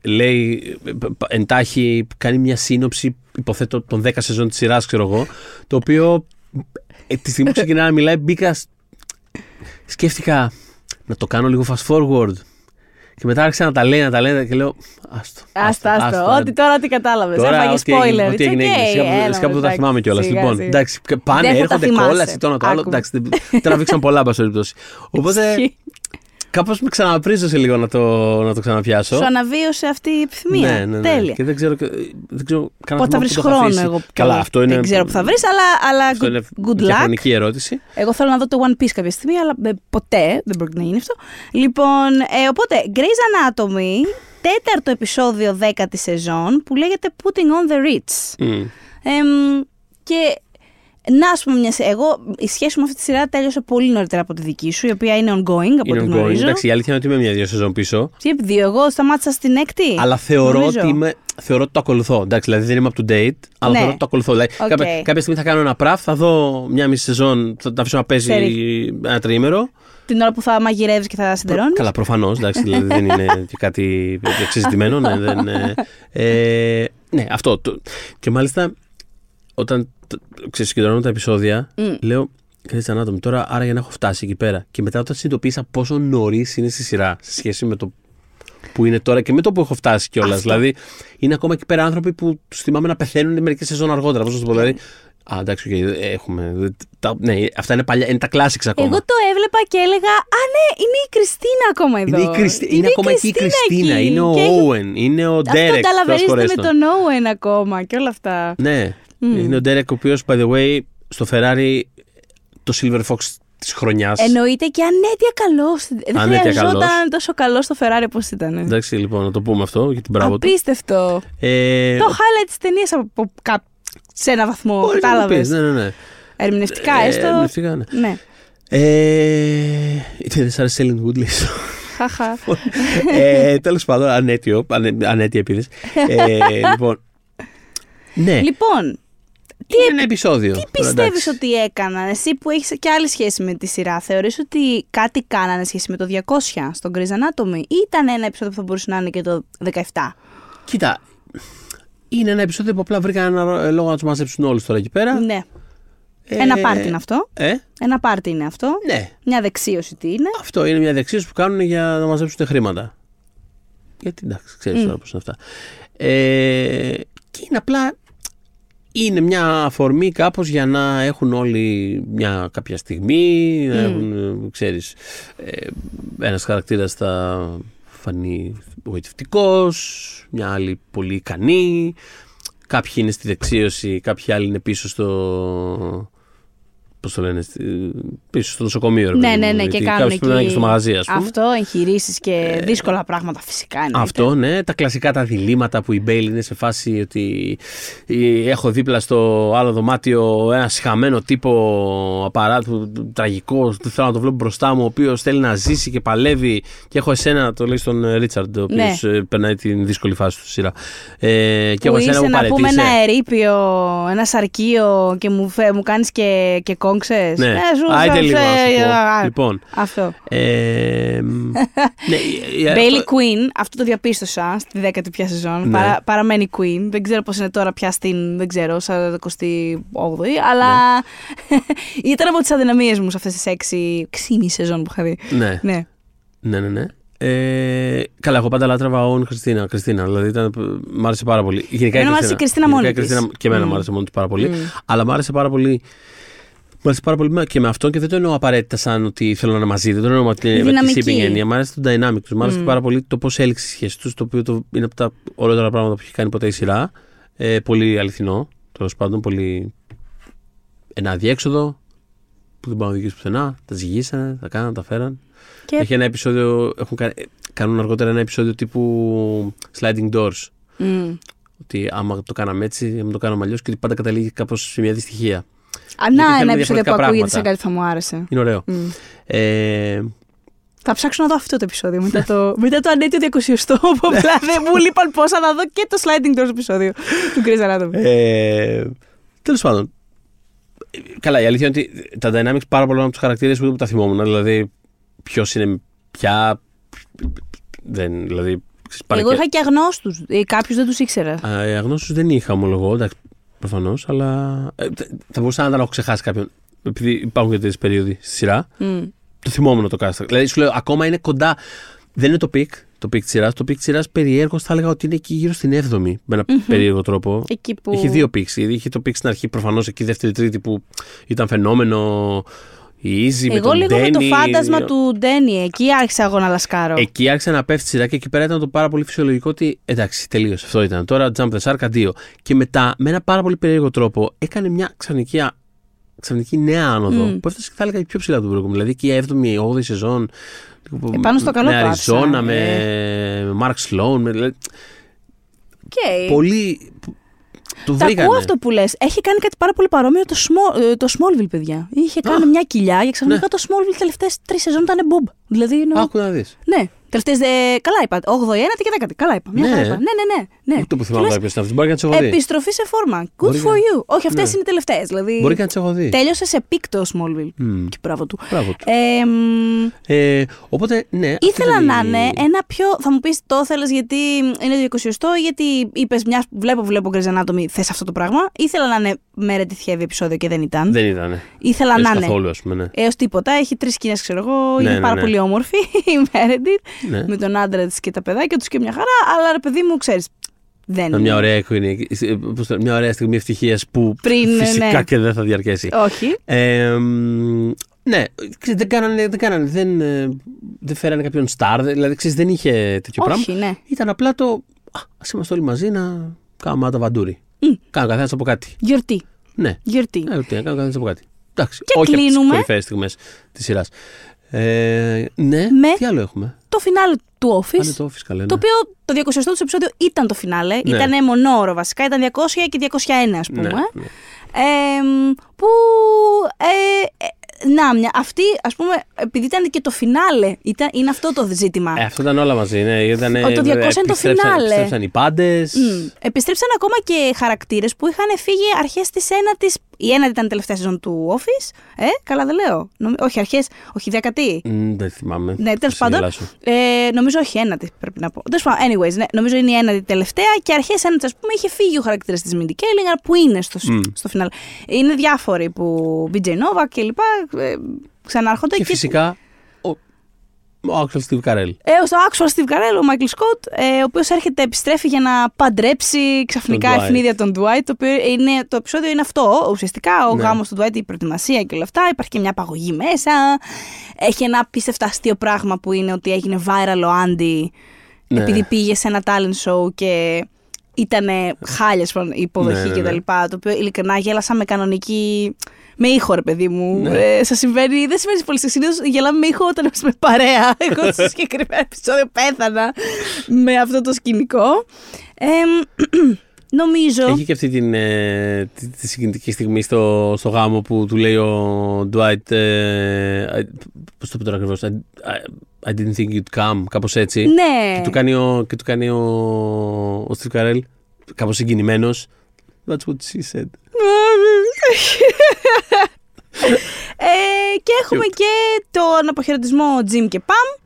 λέει εντάχει, κάνει μια σύνοψη, υποθέτω, των 10 σεζόν της σειράς, ξέρω εγώ. Το οποίο τη στιγμή που ξεκινά να μιλάει, μπήκα. Σκέφτηκα να το κάνω λίγο fast forward. Και μετά άρχισα να τα λέει, και λέω άστο, ότι τώρα τι κατάλαβες, έφαγες spoiler, it's okay. Σκάπου το τα θυμάμαι κιόλας, λοιπόν, εντάξει, πάνε, έρχονται κόλαση, το άλλο, εντάξει, τραβήξαν πολλά, πας περιπτώσει. Οπότε, κάπως με ξαναπρίζωσε λίγο να το ξαναπιάσω. Σου αναβίωσε αυτή η επιθυμία, τέλεια. Και δεν ξέρω πότε θα βρεις χρόνο, εγώ δεν ξέρω που θα βρεις, αλλά good luck. Εγώ θέλω να δω το One Piece κάποια στιγμή, αλλά ποτέ δεν πρόκειται να γίνει αυτό. Λοιπόν, οπότε Grey's Anatomy, τέταρτο επεισόδιο 10η σεζόν, που λέγεται Putting on the Ritz. Και να, ας πούμε, εγώ η σχέση μου αυτή τη σειρά τέλειωσε πολύ νωρίτερα από τη δική σου, η οποία είναι ongoing, από ό,τι γνωρίζω. Εντάξει, η αλήθεια είναι ότι είμαι 1-2 σεζόν πίσω. Τι δύο, εγώ σταμάτησα στην έκτη. Αλλά θεωρώ ότι το ακολουθώ. Εντάξει, δηλαδή δεν είμαι up to date, αλλά ναι, θεωρώ ότι το ακολουθώ. Δηλαδή, okay, κάποια στιγμή θα κάνω ένα πράφ, θα δω μια μισή σεζόν, θα την αφήσω να παίζει ένα τριήμερο. Την ώρα που θα μαγειρεύεις και θα συντερώνεις. Καλά, προφανώς. Δηλαδή δεν είναι και κάτι εξεζητημένο. Ναι, αυτό. Και μάλιστα όταν ξεκινώνω τα επεισόδια, λέω Grey's Anatomy τώρα, άρα για να έχω φτάσει εκεί πέρα. Και μετά όταν συνειδητοποίησα πόσο νωρίς είναι στη σειρά σε σχέση με το που είναι τώρα και με το που έχω φτάσει κιόλας. Δηλαδή, είναι ακόμα εκεί πέρα άνθρωποι που τους θυμάμαι να πεθαίνουν μερικές σεζόν αργότερα. Πώς να σου πω, δηλαδή. Α, εντάξει, okay, έχουμε. Ναι, αυτά είναι, παλιά, είναι τα classics ακόμα. Εγώ το έβλεπα και έλεγα α, ναι, είναι η Κριστίνα ακόμα εδώ. Είναι ακόμα εκεί η Κριστίνα. Είναι ο Owen. Είναι ο Derek. Καταλαβαίνετε με τον Owen ακόμα και όλα αυτά. Ναι. Είναι ο Derek, ο οποίος, by the way, στο Ferrari το Silver Fox της χρονιάς. Εννοείται και ανέτεια καλός. Δεν χρειαζόταν τόσο καλός στο Ferrari όπως ήταν. Εντάξει, λοιπόν, να το πούμε αυτό για την μπράβο του. Απίστευτο. Το highlight της ταινίας από σε ένα βαθμό, κατάλαβες. Ναι. Ερμηνευτικά έστω. Ερμηνευτικά, ναι. Δεν σ' άρεσε Ellen Woodley. Χαχα. Τέλος πάντων, ανέτεια επίδεση. Λοιπόν. Ναι. Λοιπόν, τι πιστεύεις ότι έκαναν, εσύ που έχεις και άλλη σχέση με τη σειρά, θεωρείς ότι κάτι κάνανε σχέση με το 200 στον Grey's Anatomy ή ήταν ένα επεισόδιο που θα μπορούσε να είναι και το 17? Κοίτα, είναι ένα επεισόδιο που απλά βρήκαν ένα λόγο να τους μαζέψουν όλους τώρα εκεί πέρα. Ναι. Ένα πάρτι είναι αυτό. Ένα πάρτι είναι αυτό. Ναι. Μια δεξίωση τι είναι. Αυτό είναι μια δεξίωση που κάνουν για να μαζέψουν χρήματα. Γιατί εντάξει, ξέρεις τώρα πώς είναι αυτά. Και είναι απλά. Είναι μια αφορμή κάπως για να έχουν όλοι μια κάποια στιγμή, να έχουν, ξέρεις, ένας χαρακτήρας θα φανεί γοητευτικός, μια άλλη πολύ ικανή, κάποιοι είναι στη δεξίωση, κάποιοι άλλοι είναι πίσω στο, πώς το λένε, πίσω στο νοσοκομείο. Ναι, και κάνουν εκεί. Και στο μαγαζί, ας πούμε. Αυτό, εγχειρήσεις και δύσκολα πράγματα φυσικά. Εννοείται. Αυτό, ναι. Τα κλασικά τα διλήμματα που η Bailey είναι σε φάση ότι έχω δίπλα στο άλλο δωμάτιο ένα σχαμμένο τύπο απαράτου, τραγικό, δεν θέλω να το βλέπω μπροστά μου, ο οποίος θέλει να ζήσει και παλεύει και έχω εσένα, το λέει στον Ρίτσαρντ, ο οποίος περνάει την δύσκολη φάση του σειρά. Και έχω εσένα που παρετήσε. Να πούμε ένα ερείπιο, ένα σαρκείο και μου κάνεις και κόμμα. Ξέρεις. Ναι, άιντε λίγο λοιπόν. Αυτό. Bailey Queen, αυτό το διαπίστωσα στη 10η πια σεζόν. Παραμένει Queen. Δεν ξέρω πώς είναι τώρα πια στην, δεν ξέρω, 48η, αλλά ήταν από τις αδυναμίες μου σε αυτές τις 6,5 σεζόν που είχα δει. Ναι. Καλά, εγώ πάντα λάτρευα Owen Χριστίνα. Δηλαδή μ' άρεσε πάρα πολύ. Γενικά η Κριστίνα μόνη της. Και εμένα μ' άρεσε μόνη της πάρα πολύ. Αλλά μ' άρεσε πάρα πολύ. Μου αρέσει πάρα πολύ και με αυτόν και δεν το εννοώ απαραίτητα σαν ότι θέλω να μαζί, δεν το εννοώ με τη shipping έννοια. Μου αρέσει το dynamic του. Μου αρέσει πάρα πολύ το πώς έληξε η σχέση του, το οποίο είναι από τα ωραιότερα πράγματα που έχει κάνει ποτέ η σειρά. Πολύ αληθινό, τέλος πάντων. Πολύ ένα αδιέξοδο που δεν πάω να οδηγήσει πουθενά. Τα ζυγίσανε, τα κάναν, τα φέραν. Έχει ένα επεισόδιο, κάνουν αργότερα ένα επεισόδιο τύπου sliding doors. Ότι άμα το κάναμε έτσι, άμα το κάναμε αλλιώς, και ότι πάντα καταλήγει κάπως σε μια δυστυχία. Να, ένα επεισόδιο που ακούγεται σαν κάτι θα μου άρεσε. Είναι ωραίο. Θα ψάξω να δω αυτό το επεισόδιο μετά το ανέτειο 200ο. Δεν μου λείπαν πόσα να δω και το sliding doors επεισόδιο του Grey's Anatomy. Τέλος πάντων. Καλά, η αλήθεια είναι ότι τα dynamics πάρα πολλά από τους χαρακτήρες ούτε που τα θυμόμουν. Δηλαδή, ποιος είναι πια. Δηλαδή, εγώ είχα και αγνώστους. Κάποιους δεν τους ήξερα. Αγνώστους δεν είχα, ομολογώ. Εντάξει, προφανώς, αλλά. Θα μπορούσα να τα έχω ξεχάσει κάποιον. Επειδή υπάρχουν και τέτοιες περίοδοι στη σειρά. Το θυμόμουν να το κάνω. Δηλαδή, σου λέω, ακόμα είναι κοντά. Δεν είναι το πικ της σειράς. Το πικ της σειράς περιέργως θα έλεγα ότι είναι εκεί γύρω στην 7η. Με ένα περίεργο τρόπο. Που... Είχε δύο πικς. Είχε το πικ στην αρχή, προφανώς, εκεί δεύτερη-τρίτη που ήταν φαινόμενο. Easy, εγώ λίγο Danny, με το φάντασμα του Ντένι. Εκεί άρχισα εγώ να λασκάρω. Εκεί άρχισα να πέφτει σειρά και εκεί πέρα ήταν το πάρα πολύ φυσιολογικό ότι εντάξει, τελείωσε. Αυτό ήταν. Τώρα jump the shark, αντίο. Και μετά, με ένα πάρα πολύ περίεργο τρόπο, έκανε μια ξαφνική νέα άνοδο που έφτασε, θα έλεγα, πιο ψηλά του προηγούμενου. Δηλαδή και η 7η, 8η σεζόν. Πάνω στο καλό πράγμα. Με Arizona, με Mark Sloan. Δηλαδή, πολύ. Το ακούω αυτό που λες. Έχει κάνει κάτι πάρα πολύ παρόμοιο το Smallville, παιδιά. Είχε κάνει μια κοιλιά και ξαφνικά το Smallville τελευταίες 3 σεζόν ήταν μπομπ. Δηλαδή. Άκου να δεις. Ναι. Τελευταίες. Καλά είπα. 8η, 9η και 10η. Καλά είπα. Μια χαρά είπα. Ναι. Ούτε που θυμάμαι κάποιος ήταν. Μπορεί να τις έχω δει. Επιστροφή σε φόρμα. Good for you. Όχι, αυτές είναι οι τελευταίες. Δηλαδή. Μπορεί να τις έχω δει. Τέλειωσε σε πικ το Smallville. Και μπράβο του. Οπότε, ναι. Ήθελα να είναι ένα πιο. Θα μου πεις, το θέλεις γιατί είναι το 20ο, γιατί είπες μια. Βλέπω Grey's Anatomy, θες αυτό το πράγμα. Ήθελα να είναι με ρετιχεύει επεισόδιο και δεν ήταν. Δεν ήταν. Ήθελα να είναι. Έως τίποτα. Έχει 3 σκηνές, ξέρω εγώ. Είναι πάρα πολύ όμορφη η Meredith. Ναι. Με τον άντρα της και τα παιδάκια τους και μια χαρά, αλλά ρε παιδί μου, ξέρεις. Δεν μια ωραία μια ωραία στιγμή ευτυχίας που φυσικά και δεν θα διαρκέσει. Όχι. Ναι, δεν φέρανε κάποιον στάρ, δηλαδή ξέρεις, δεν είχε τέτοιο πράγμα. Ναι. Ήταν απλά το ας είμαστε όλοι μαζί να κάνουμε τα βαντούρι. Κάνω καθένας από κάτι. Γιορτή. Ναι. Γιορτή, κάνω καθένας από κάτι. Εντάξει, και όχι κλείνουμε. Από τις κορυφαίες στιγμές της σειράς. Ναι, με τι άλλο έχουμε. Το φινάλε του Office. Το Office, καλά, ναι. Το οποίο το 200ο του επεισόδιο ήταν το φινάλε. Ναι. Ήταν μονόωρο βασικά, ήταν 200 και 201, ας πούμε. Ναι. Που. Να, μια. Αυτή, ας πούμε, επειδή ήταν και το φινάλε, είναι αυτό το ζήτημα. Αυτό ήταν όλα μαζί. Ναι. Το 200 είναι το φινάλε. Επιστρέψαν οι πάντες. Επιστρέψαν ακόμα και χαρακτήρες που είχαν φύγει αρχές της 9ης. Η 1η ήταν η τελευταία σεζόν του Office. Καλά δεν λέω. Όχι, αρχές. Όχι, 10η. Δεν θυμάμαι. Ναι, τέλος πάντων. Νομίζω όχι 1η πρέπει να πω. Anyways, ναι, νομίζω είναι η 1η τελευταία και αρχές 1η, ας πούμε, είχε φύγει ο χαρακτήρας της Mindy Kaling που είναι στο φινάλε. Είναι διάφοροι που. BJ Novak κλπ. Ξανάρχονται και φυσικά. Ο Άξουαλ Στιβ Καρέλ. Ο Μάικλ Σκοτ, ο οποίος επιστρέφει για να παντρέψει ξαφνικά ευνίδια τον Ντουάιτ. Το επεισόδιο είναι αυτό. Ουσιαστικά ο γάμος του Ντουάιτ, η προετοιμασία και όλα αυτά. Υπάρχει και μια απαγωγή μέσα. Έχει ένα απίστευτα αστείο πράγμα που είναι ότι έγινε viral ο Άντι επειδή πήγε σε ένα talent show και ήταν χάλια η υποδοχή κτλ. Το οποίο ειλικρινά γέλασα με κανονική. Με ήχο, ρε παιδί μου. Σας συμβαίνει. Δεν συμβαίνει πολύ. Συνήθως γελάμε με ήχο όταν είμαστε με παρέα. Εγώ στο συγκεκριμένο επεισόδιο πέθανα με αυτό το σκηνικό. Νομίζω. Έχει και αυτή τη συγκινητική στιγμή στο γάμο που του λέει ο Ντουάιτ. Πώς το πει τώρα ακριβώς. I didn't think you'd come. Κάπως έτσι. Ναι. Και του κάνει ο Στιβ Καρέλ κάπως συγκινημένος. That's what she said. Και έχουμε και τον αποχαιρετισμό Jim και Pam.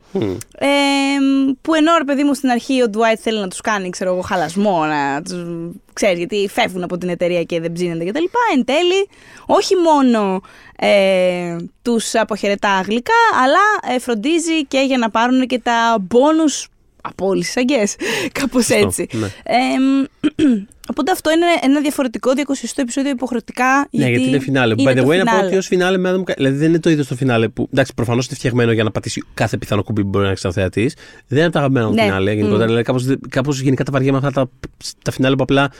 Που ενώ, ρε παιδί μου, στην αρχή ο Dwight θέλει να τους κάνει, ξέρω εγώ, χαλασμό, να τους ξέρει, γιατί φεύγουν από την εταιρεία και δεν ψήνεται κτλ. Εν τέλει, όχι μόνο τους αποχαιρετά γλυκά, αλλά φροντίζει και για να πάρουν και τα μπόνους από όλες τις αγγές. Κάπως έτσι. Ναι. Οπότε αυτό είναι ένα διαφορετικό 20ο επεισόδιο υποχρεωτικά. Ναι, γιατί είναι φινάλε. By the way, να πω ότι ως φινάλε με άδωμα. Δηλαδή δεν είναι το είδος το φινάλε που. Εντάξει, προφανώς είναι φτιαγμένο για να πατήσει κάθε πιθανό κουμπί που μπορεί να έχει σαν θεατής. Δεν είναι από τα αγαπημένα μου φινάλε γενικότερα. Δηλαδή κάπως γενικά τα βαριά με αυτά τα φινάλε που απλά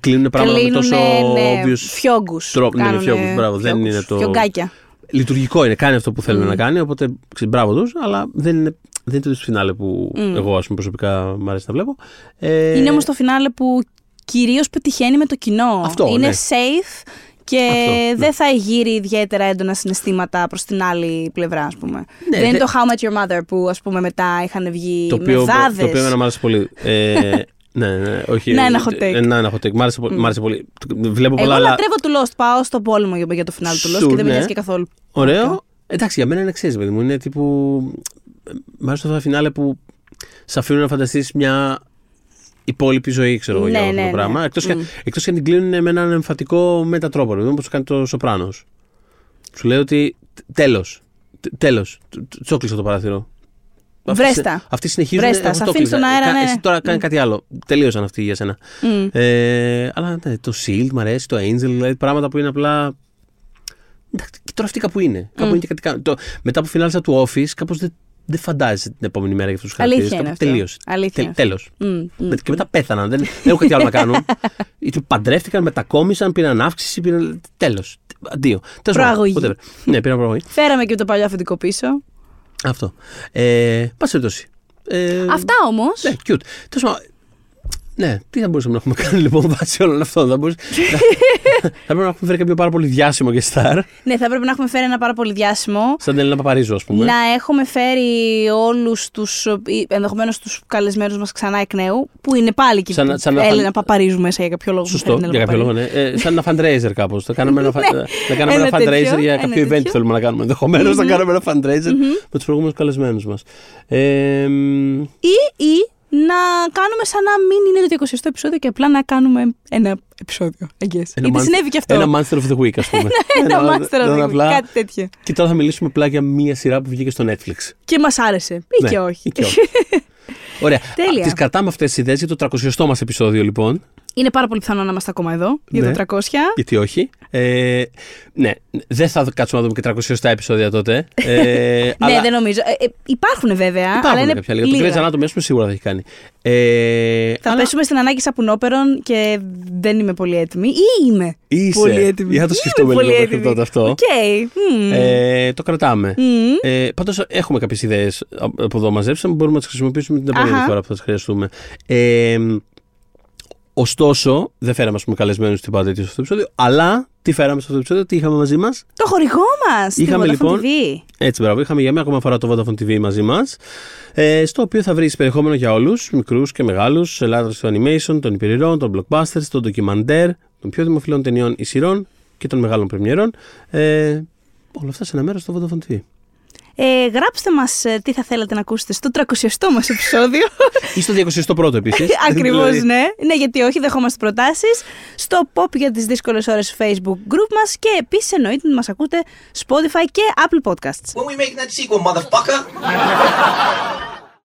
κλείνουν πράγματα με τόσο obvious. Φιόγκους. Ναι, φιόγκους. Μπράβο. Δεν είναι το. Λειτουργικό είναι. Κάνει αυτό που θέλουν να κάνει. Οπότε μπράβο τους, αλλά δεν είναι Δεν είναι το φινάλε που εγώ ας πούμε, προσωπικά μου αρέσει να βλέπω. Είναι όμως το φινάλε που κυρίως πετυχαίνει με το κοινό. Αυτό, είναι ναι. safe και αυτό, δεν ναι. θα γύρει ιδιαίτερα έντονα συναισθήματα προς την άλλη πλευρά, ας πούμε. Ναι, δεν είναι το How Met Your Mother που ας πούμε, μετά είχαν βγει το οποίο, μεδάδες. Το οποίο μου άρεσε πολύ. Ναι, όχι. Ναι, ένα hot take. Μ' άρεσε πολύ. Βλέπω πολλά. Εγώ λατρεύω του Lost. Πάω στον πόλεμο για το φινάλε του Lost και δεν με νοιάζει και καθόλου. Ωραίο. Εντάξει, για μένα είναι ξέρεις, παιδί μου. Είναι τύπου. Μ' άρεσε αυτό το φινάλε που σε αφήνουν να φανταστείς μια υπόλοιπη ζωή, ξέρω εγώ, για αυτό το πράγμα. Εκτός και αν την κλείνουν με έναν εμφατικό μετατρόπο, δηλαδή όπως το κάνει το Σοπράνος. Σου λέει ότι τέλος, τσόκλεισα το παράθυρο. Βρέστα. Αυτοί συνεχίζουν. Βρέστα, σε αφήνει στον αέρα, ναι. Εσύ τώρα κάνει κάτι άλλο. Τελείωσαν αυτοί για σένα. Αλλά ναι, το Shield μ' αρέσει, το Angel, δηλαδή πράγματα που είναι απλά. Και τώρα αυτοί κάπου είναι. Κάπου είναι και κάτι κάπου. Μετά που φινάλισα του Office, κάπως δεν φαντάζεσαι την επόμενη μέρα για αυτούς τους χαρακτήρες. Τελείωσε. Τέλος. Και μετά πέθαναν. Δεν έχω κάτι άλλο να κάνω. Του παντρεύτηκαν, μετακόμισαν, πήραν αύξηση. Τέλος. Αντίο. Προαγωγή. Ναι, πήραν προαγωγή. Φέραμε και το παλιό αφεντικό πίσω. Αυτό. Πάση περιπτώσει. Αυτά όμως. Ναι, cute. Ναι, τι θα μπορούσαμε να έχουμε κάνει λοιπόν βάσει όλων αυτών. Θα πρέπει να έχουμε φέρει κάποιο πάρα πολύ διάσημο και στάρ. Ναι, θα πρέπει να έχουμε φέρει ένα πάρα πολύ διάσημο. Σαν την Ελένα Παπαρίζου, ας πούμε. Να έχουμε φέρει όλους τους ενδεχομένως τους καλεσμένους μας ξανά εκ νέου. Που είναι πάλι και σαν Ελένα Παπαρίζου μέσα για κάποιο λόγο. Σωστό, για κάποιο λόγο, ναι. Σαν ένα fundraiser κάπως. Θα κάναμε ένα fundraiser για κάποιο event που θέλουμε να κάνουμε. Ενδεχομένως θα κάναμε ένα fundraiser με τους προηγούμενους καλεσμένους μας. Να κάνουμε σαν να μην είναι το 20ο επεισόδιο και απλά να κάνουμε ένα επεισόδιο. Γιατί συνέβη και αυτό. Ένα Monster of the Week, ας πούμε. Ένα Monster of the Week, κάτι τέτοιο. Και τώρα θα μιλήσουμε απλά για μία σειρά που βγήκε στο Netflix. Και μας άρεσε. Ή και όχι. Ωραία. Τις κρατάμε αυτές τις ιδέες για το 300ο μας επεισόδιο, λοιπόν. Είναι πάρα πολύ πιθανό να είμαστε ακόμα εδώ για το 300. Γιατί όχι. Ναι, δεν θα κάτσουμε να δούμε και 300 επεισόδια τότε. Ναι, δεν νομίζω. Υπάρχουν βέβαια. Υπάρχουν κάποια λίγα. Το Grey's Anatomy, ας πούμε, σίγουρα θα έχει κάνει. Θα πέσουμε στην ανάγκη σαπουνόπερων και δεν είμαι πολύ έτοιμη. Ή είμαι. Πολύ έτοιμη. Θα το σκεφτούμε λίγο τότε αυτό. Το κρατάμε. Πάντως έχουμε κάποιες ιδέες από εδώ μαζέψαμε. Μπορούμε να τις χρησιμοποιήσουμε την επόμενη φορά που θα τις χρειαστούμε. Ωστόσο, δεν φέραμε ας πούμε καλεσμένους στην πάντα σε αυτό το επεισόδιο, αλλά τι φέραμε σε αυτό το επεισόδιο, τι είχαμε μαζί μας. Το χορηγό μας, τη Vodafone λοιπόν, TV. Έτσι, μπράβο, είχαμε για μια ακόμα φορά το Vodafone TV μαζί μας, στο οποίο θα βρεις περιεχόμενο για όλους, μικρούς και μεγάλους, ελάτρες του animation, των υπηρειρών, των blockbusters, των ντοκιμαντέρ, των πιο δημοφιλών ταινιών ή σειρών και των μεγάλων πρεμιέρων. Όλα αυτά σε ένα μέρος στο Vodafone TV. Γράψτε μας τι θα θέλατε να ακούσετε στο 300ο μας επεισόδιο. Ή στο 201ο επίσης. Ακριβώς, ναι. Ναι, γιατί όχι, δεχόμαστε προτάσεις. Στο POP για τις δύσκολες ώρες Facebook group μας και επίσης εννοείται να μας ακούτε Spotify και Apple Podcasts. When we make that sequel, motherfucker!